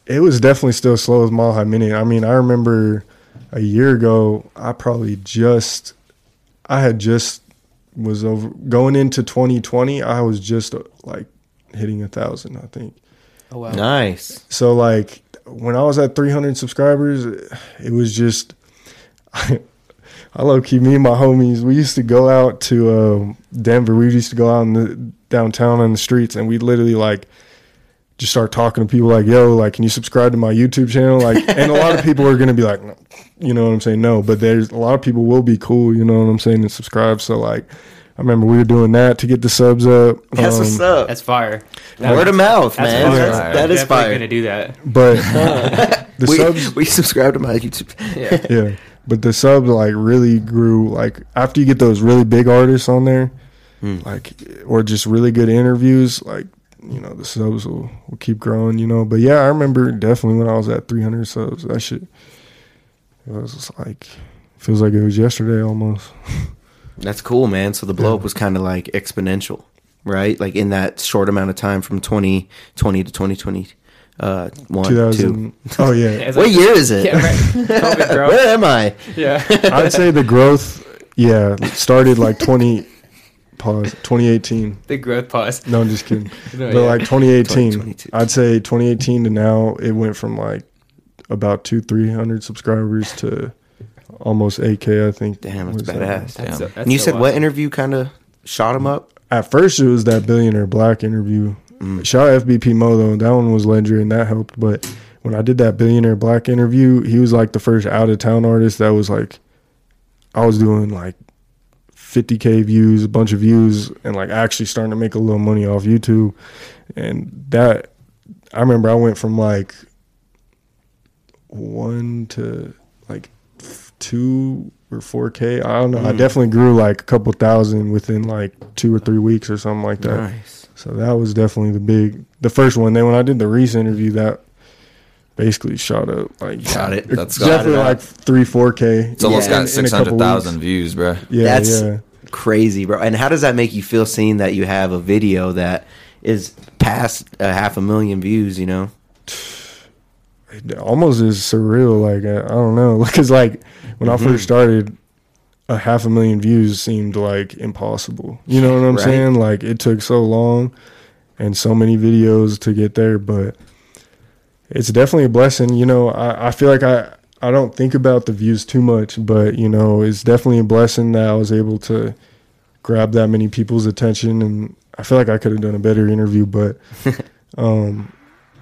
it was definitely still slow as Mile High Minute. I mean, I remember a year ago, I probably just, I had just. was over going into twenty twenty. I was just like hitting a thousand, I think. Oh wow, nice. So like when I was at three hundred subscribers, it was just I, I low-key, me and my homies, we used to go out to uh, Denver. We used to go out in the downtown on the streets, and we'd literally, like, just start talking to people like, yo, like, can you subscribe to my YouTube channel? Like, and a lot of people are going to be like, no, you know what I'm saying? No, but there's a lot of people will be cool, you know what I'm saying, and subscribe. So, like, I remember we were doing that to get the subs up. That's um, what's up. That's fire. That word of mouth, that's man. Fire. That's, that is fire. We're going to do that. But uh, the we, subs. We subscribe to my YouTube. Yeah. Yeah. But the subs, like, really grew, like, after you get those really big artists on there, mm. like, or just really good interviews, like, you know, the subs will, will keep growing, you know. But, yeah, I remember definitely when I was at three hundred subs, that shit, it was just like, feels like it was yesterday almost. That's cool, man. So the blow up yeah. was kind of like exponential, right? Like in that short amount of time from twenty twenty to twenty twenty. Uh, one, two. Oh, yeah. What year is it? Yeah, right. Where am I? Yeah. I'd say the growth, yeah, started like twenty pause, twenty eighteen. The growth pause. No, I'm just kidding. No, but yeah. Like twenty eighteen, I'd say twenty eighteen to now, it went from like about two, three hundred subscribers to almost eight K, I think. Damn, it's badass. That? Damn. That's, that's and you so said awesome. What interview kind of shot him up? At first, it was that Billionaire Black interview. Mm. Shout out F B P Mo, though. That one was legendary, and that helped. But when I did that Billionaire Black interview, he was, like, the first out-of-town artist that was, like, I was doing, like, fifty K views, a bunch of views, and, like, actually starting to make a little money off YouTube. And that, I remember I went from, like, one to, like, two or four K. I don't know. Mm. I definitely grew like a couple thousand within like two or three weeks or something like that. Nice. So that was definitely the big, the first one. Then when I did the Reese interview, that basically shot up. Like got it. That's definitely got it like three, four K. It's almost yeah. got six hundred thousand views, bro. Yeah, that's yeah. crazy, bro. And how does that make you feel seeing that you have a video that is past a half a million views, you know? It almost is surreal. Like, I, I don't know. Because, like, when mm-hmm. I first started, a half a million views seemed, like, impossible. You know what I'm right. saying? Like, it took so long and so many videos to get there. But it's definitely a blessing. You know, I, I feel like I, I don't think about the views too much. But, you know, it's definitely a blessing that I was able to grab that many people's attention. And I feel like I could have done a better interview. But, um...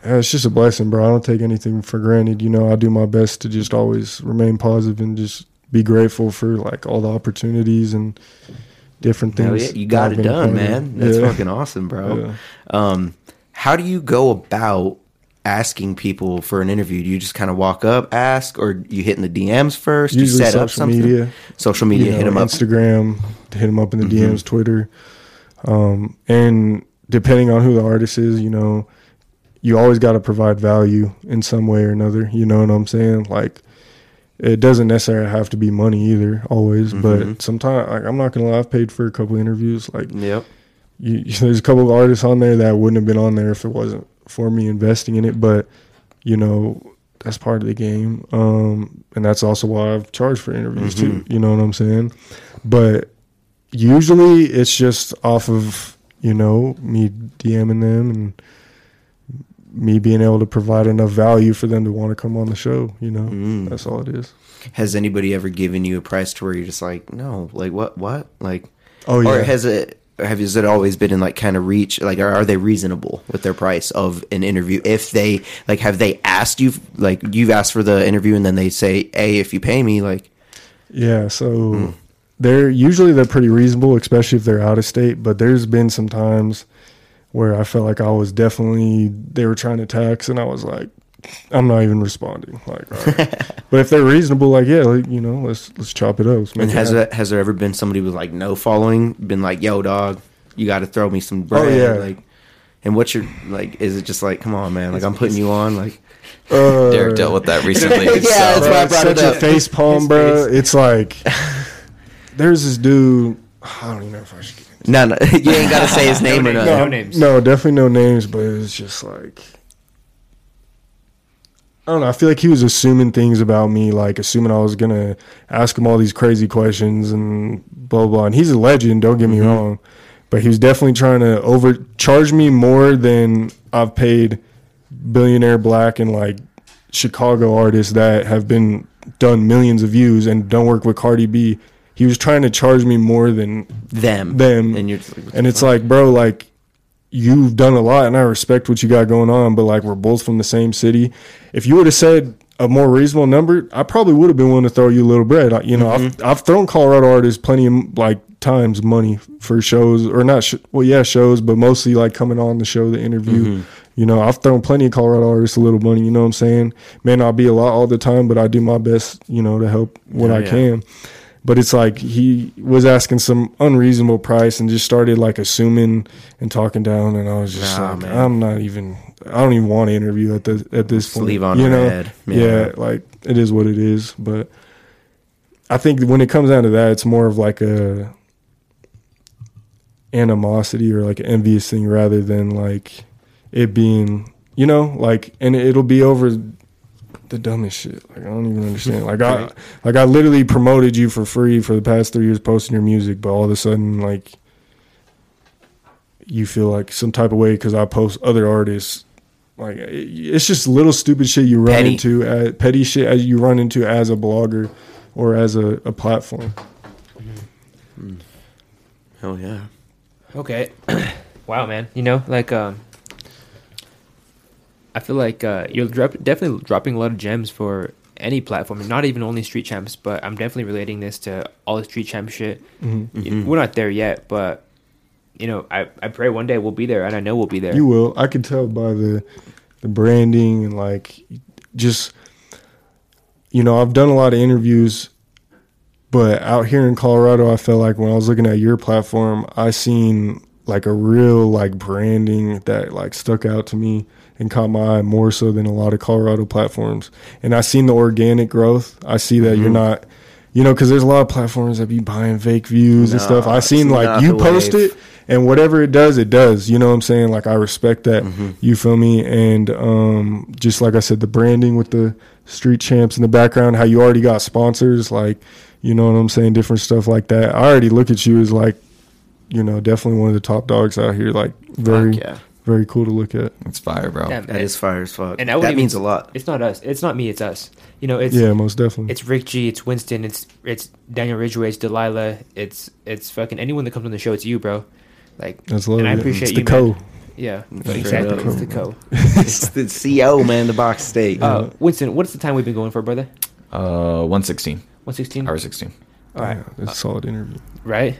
it's just a blessing, bro. I don't take anything for granted. You know, I do my best to just always remain positive and just be grateful for, like, all the opportunities and different things. Yeah, you got it done, man. That's yeah. fucking awesome, bro. Yeah. Um, how do you go about asking people for an interview? Do you just kind of walk up, ask, or you hitting the D Ms first? Usually you set up something? Media. Social media, you know, hit them up. Instagram, hit them up in the mm-hmm. D Ms, Twitter. Um, and depending on who the artist is, you know, you always got to provide value in some way or another. You know what I'm saying? Like, it doesn't necessarily have to be money either, always. Mm-hmm. But sometimes, like, I'm not going to lie, I've paid for a couple of interviews. Like, yep. you, you, there's a couple of artists on there that wouldn't have been on there if it wasn't for me investing in it. But, you know, that's part of the game. Um, and that's also why I've charged for interviews, mm-hmm. too. You know what I'm saying? But usually it's just off of, you know, me DMing them and me being able to provide enough value for them to want to come on the show, you know. Mm. That's all it is. Has anybody ever given you a price to where you're just like, no, like what, what, like? Oh yeah. Or has it? Or have has it always been in like kind of reach? Like, are, are they reasonable with their price of an interview? If they like, have they asked you? Like, you've asked for the interview, and then they say, hey, if you pay me, like. Yeah. So mm. they're usually they're pretty reasonable, especially if they're out of state. But there's been some times where I felt like I was definitely, they were trying to tax, and I was like, I'm not even responding. Like, all right. But if they're reasonable, like, yeah, like, you know, let's let's chop it up. And has that, has there ever been somebody with like no following, been like, yo, dog, you got to throw me some bread? Oh, yeah. Like, and what's your like? Is it just like, come on, man? Like, I'm putting you on, like. Uh, Derek dealt with that recently. Yeah, so. That's why I brought it up. Such a face palm, bro. It's like, there's this dude. I don't even know if I should. No, no, you ain't got to say his name no, or nothing. No, no names. No, definitely no names, but it was just like, I don't know. I feel like he was assuming things about me, like assuming I was going to ask him all these crazy questions and blah, blah. And he's a legend, don't get me mm-hmm. wrong. But he was definitely trying to overcharge me more than I've paid Billionaire Black and like Chicago artists that have been done millions of views and don't work with Cardi B he was trying to charge me more than them. Them. And, you're just like, and it's fun? Like, bro, like, you've done a lot, and I respect what you got going on, but, like, we're both from the same city. If you would have said a more reasonable number, I probably would have been willing to throw you a little bread. I, you know, mm-hmm. I've, I've thrown Colorado artists plenty of, like, times money for shows, or not, sh- well, yeah, shows, but mostly, like, coming on the show, the interview. Mm-hmm. You know, I've thrown plenty of Colorado artists a little money, you know what I'm saying? May not be a lot all the time, but I do my best, you know, to help what oh, I yeah. can. But it's like he was asking some unreasonable price and just started like assuming and talking down, and I was just nah, like, man. I'm not even. I don't even want to interview at the at this point. Sleeve on you know? Head. Yeah. yeah, like it is what it is. But I think when it comes down to that, it's more of like a animosity or like an envious thing rather than like it being, you know, like, and it'll be over. The dumbest shit. Like I don't even understand. Like I, like I literally promoted you for free for the past three years posting your music, but all of a sudden, like, you feel like some type of way because I post other artists. Like it's just little stupid shit you run petty. into, uh, petty shit as you run into as a blogger or as a, a platform. Mm. Hell yeah. Okay. Wow, man. You know, like, um. I feel like uh, you're dro- definitely dropping a lot of gems for any platform, and not even only Street Champs, but I'm definitely relating this to all the Street Champ shit. Mm-hmm. Mm-hmm. We're not there yet, but, you know, I, I pray one day we'll be there, and I know we'll be there. You will. I can tell by the the branding and, like, just, you know, I've done a lot of interviews, but out here in Colorado, I felt like when I was looking at your platform, I seen, like, a real, like, branding that, like, stuck out to me and caught my eye more so than a lot of Colorado platforms. And I seen the organic growth. I see that mm-hmm. you're not, you know, because there's a lot of platforms that be buying fake views no, and stuff. I seen like you post wave. it and whatever it does, it does. You know what I'm saying? Like I respect that. Mm-hmm. You feel me? And um, just like I said, the branding with the Street Champs in the background, how you already got sponsors, like, you know what I'm saying? Different stuff like that. I already look at you as like, you know, definitely one of the top dogs out here. Like very. Fuck yeah. Very cool to look at. It's fire, bro. Damn, that is fire as fuck. And that even, means a lot. It's not us. It's not me. It's us. You know. It's yeah, most definitely. It's Rick G. It's Winston. It's it's Daniel Ridgeway. It's Delilah. It's it's fucking anyone that comes on the show. It's you, bro. Like that's lovely. And I appreciate it's you, the co. Man. Yeah, that's exactly. It's the co. It's the co. Man, the box steak. Uh, Winston, what's the time we've been going for, brother? Uh, one sixteen. One sixteen. Hour sixteen. All right, yeah, that's uh, a solid interview. Right.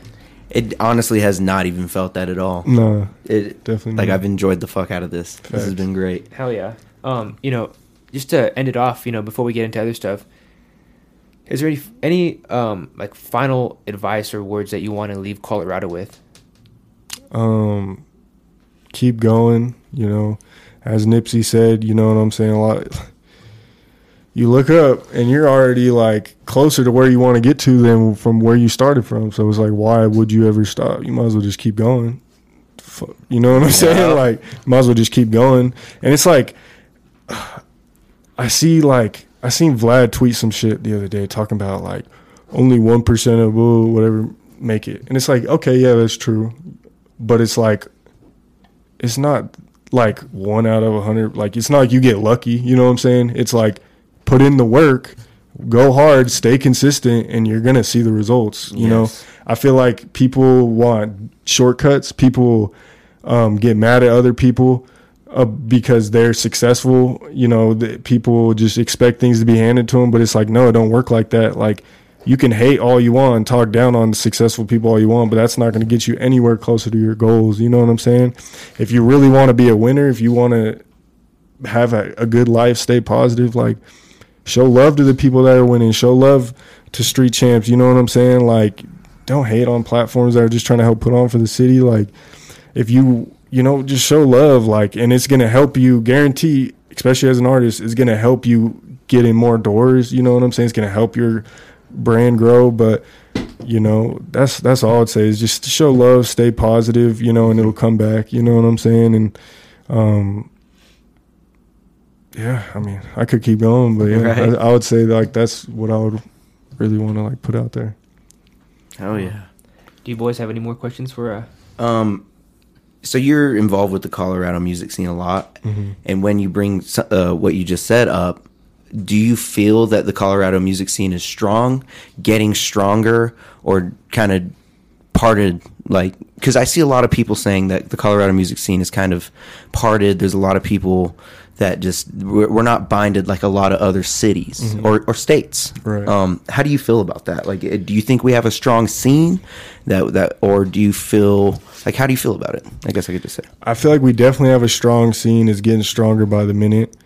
It honestly has not even felt that at all. No, it definitely like not. I've enjoyed the fuck out of this. Facts. This has been great. Hell yeah. Um, you know, just to end it off, you know, before we get into other stuff, is there any, any um like final advice or words that you want to leave Colorado with? Um, keep going. You know, as Nipsey said, you know what I'm saying. A lot. You look up and you're already like closer to where you want to get to than from where you started from. So it's like, why would you ever stop? You might as well just keep going. Fuck. You know what I'm saying? Yeah. Like, might as well just keep going. And it's like, I see like, I seen Vlad tweet some shit the other day talking about like only one percent of ooh, whatever make it. And it's like, okay, yeah, that's true. But it's like, it's not like one out of a hundred. Like, it's not like you get lucky. You know what I'm saying? It's like, put in the work, go hard, stay consistent, and you're going to see the results. You yes. know, I feel like people want shortcuts. People um, get mad at other people uh, because they're successful. You know, the, people just expect things to be handed to them, but it's like, no, it don't work like that. Like, you can hate all you want, talk down on successful people all you want, but that's not going to get you anywhere closer to your goals. You know what I'm saying? If you really want to be a winner, if you want to have a, a good life, stay positive, like, show love to the people that are winning. Show love to Street Champs. You know what I'm saying? Like, don't hate on platforms that are just trying to help put on for the city. Like, if you, you know, just show love. Like, and it's going to help you, guarantee, especially as an artist, it's going to help you get in more doors. You know what I'm saying? It's going to help your brand grow. But, you know, that's that's all I'd say is just show love, stay positive, you know, and it'll come back. You know what I'm saying? And, um, yeah, I mean, I could keep going, but yeah, right. I, I would say like that's what I would really want to like put out there. Hell yeah! Do you boys have any more questions for? Uh... Um, so you're involved with the Colorado music scene a lot, mm-hmm. and when you bring uh, what you just said up, do you feel that the Colorado music scene is strong, getting stronger, or kind of parted? Like, because I see a lot of people saying that the Colorado music scene is kind of parted. There's a lot of people that just, we're not binded like a lot of other cities mm-hmm. or, or states. Right. Um, how do you feel about that? Like, do you think we have a strong scene that, that, or do you feel like, how do you feel about it? I guess I could just say, I feel like we definitely have a strong scene. It's getting stronger by the minute.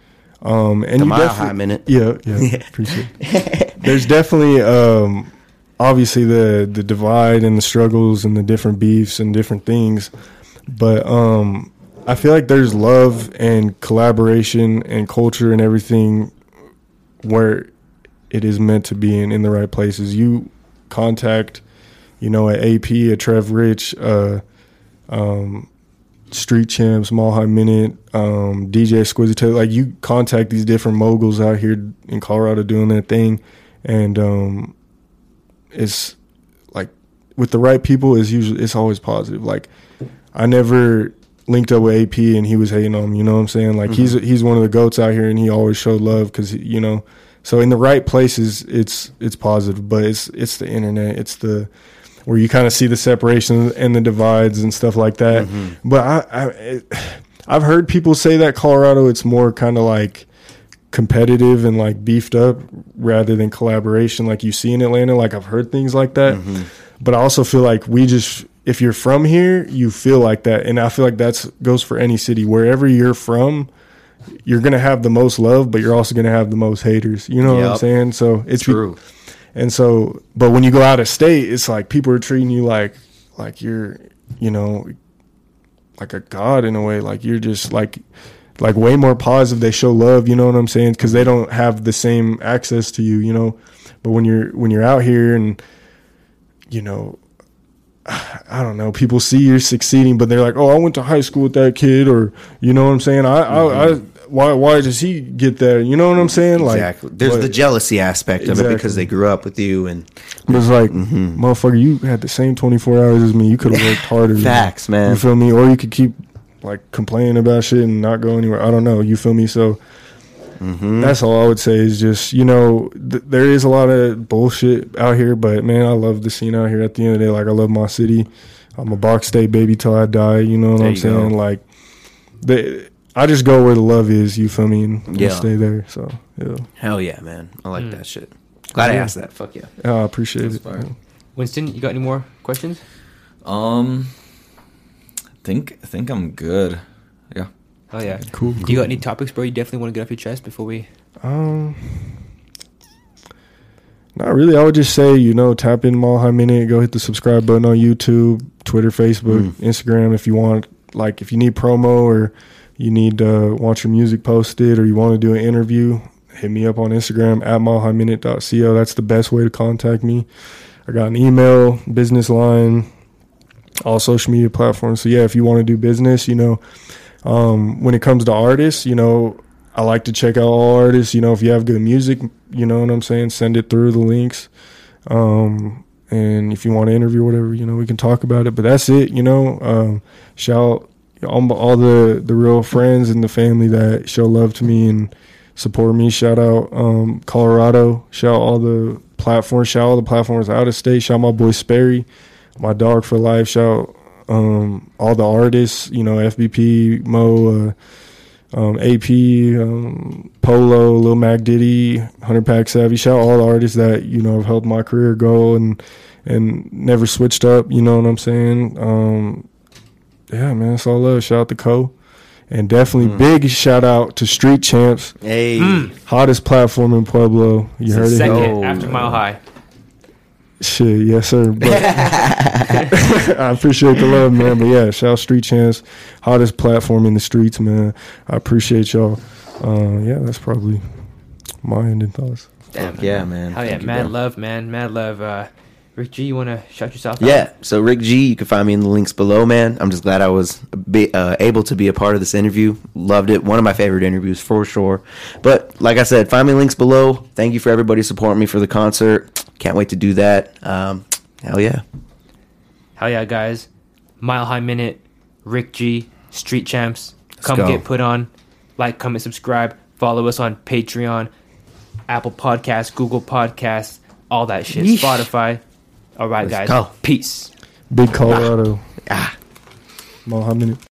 Um, and the Mile High Minute. Yeah. Yeah. yeah. Appreciate it. There's definitely, um, obviously the, the divide and the struggles and the different beefs and different things. But, um, I feel like there's love and collaboration and culture and everything where it is meant to be and in the right places. You contact, you know, an A P, a Trev Rich, uh, um, Street Champs, Mile High Minute, um, D J Squizzy. Like, you contact these different moguls out here in Colorado doing their thing. And um, it's like with the right people, it's usually, it's always positive. Like, I never linked up with A P and he was hating on him, you know what I'm saying? Like, mm-hmm. he's he's one of the GOATs out here, and he always showed love because, you know, so in the right places, it's it's positive, but it's it's the internet. It's the where you kind of see the separation and the divides and stuff like that. Mm-hmm. But I, I, it, I've heard people say that Colorado, it's more kind of like competitive and like beefed up rather than collaboration like you see in Atlanta. Like, I've heard things like that. Mm-hmm. But I also feel like we just – if you're from here, you feel like that. And I feel like that goes for any city. Wherever you're from, you're going to have the most love, but you're also going to have the most haters. You know yep. what I'm saying? So it's true. And so, but when you go out of state, it's like people are treating you like, like you're, you know, like a god in a way. Like you're just like, like way more positive. They show love, you know what I'm saying? Because they don't have the same access to you, you know? But when you're, when you're out here and, you know, I don't know, people see you're succeeding, but they're like, oh, I went to high school with that kid, or, you know what I'm saying? I, mm-hmm. I, I why, why does he get that? You know what I'm saying? Like, exactly. There's but, the jealousy aspect of exactly. it because they grew up with you. And it's like, mm-hmm. motherfucker, you had the same twenty-four hours as me. You could have worked harder. Facts, than, man. You feel me? Or you could keep like complaining about shit and not go anywhere. I don't know. You feel me? So mm-hmm. that's all I would say is just, you know, th- there is a lot of bullshit out here, but man, I love the scene out here at the end of the day. Like, I love my city. I'm a Box State baby till I die. You know what there I'm saying? Go. Like, they, I just go where the love is, you feel me? And yeah. stay there. So, yeah. Hell yeah, man. I like mm. that shit. Glad yeah. I asked that. Fuck yeah. Oh, I appreciate it. Man. Winston, you got any more questions? Um, I think, I think I'm good. Yeah. Oh yeah, cool. Do you cool. got any topics, bro? You definitely want to get off your chest before we. Um, not really. I would just say, you know, tap in Mile High Minute. Go hit the subscribe button on YouTube, Twitter, Facebook, mm. Instagram. If you want, like, if you need promo or you need to uh, want your music posted or you want to do an interview, hit me up on Instagram at mile high minute dot co. That's the best way to contact me. I got an email, business line, all social media platforms. So yeah, if you want to do business, you know. Um, when it comes to artists, you know, I like to check out all artists. You know, if you have good music, you know what I'm saying, send it through the links. Um, and if you want to interview or whatever, you know, we can talk about it. But that's it, you know. Um, shout out all the, the real friends and the family that show love to me and support me. Shout out um, Colorado. Shout out all the platforms. Shout out all the platforms out of state. Shout out my boy Sperry, my dog for life. Shout out. Um, all the artists, you know, F B P, Mo, uh, um, A P, um, Polo, Lil Mac Diddy, one hundred Pack Savvy. Shout out all the artists that, you know, have helped my career go and and never switched up, you know what I'm saying? Um, yeah, man, it's all love. Shout out to Co. And definitely mm. big shout out to Street Champs. Hey. Mm. Hottest platform in Pueblo. You it's heard it. Second oh, after man. Mile High. Shit, yes, sir. But I appreciate the love, man. But yeah, shout out Street Champs, hottest platform in the streets, man. I appreciate y'all. Uh, yeah, that's probably my ending thoughts. Damn, Fuck yeah, man. Hell yeah, you, mad bro. love, man. Mad love. Uh, Rick G, you want to shout yourself out? Yeah, so Rick G, you can find me in the links below, man. I'm just glad I was be, uh, able to be a part of this interview. Loved it. One of my favorite interviews for sure. But like I said, find me links below. Thank you for everybody supporting me for the concert. Can't wait to do that. Um, hell yeah. Hell yeah, guys. Mile High Minute, Rick G, Street Champs. Let's come go. Get put on. Like, comment, subscribe. Follow us on Patreon. Apple Podcasts, Google Podcasts, all that shit. Yeesh. Spotify. All right, Let's guys. Go. Peace. Big Colorado. Ah. Mile High Minute.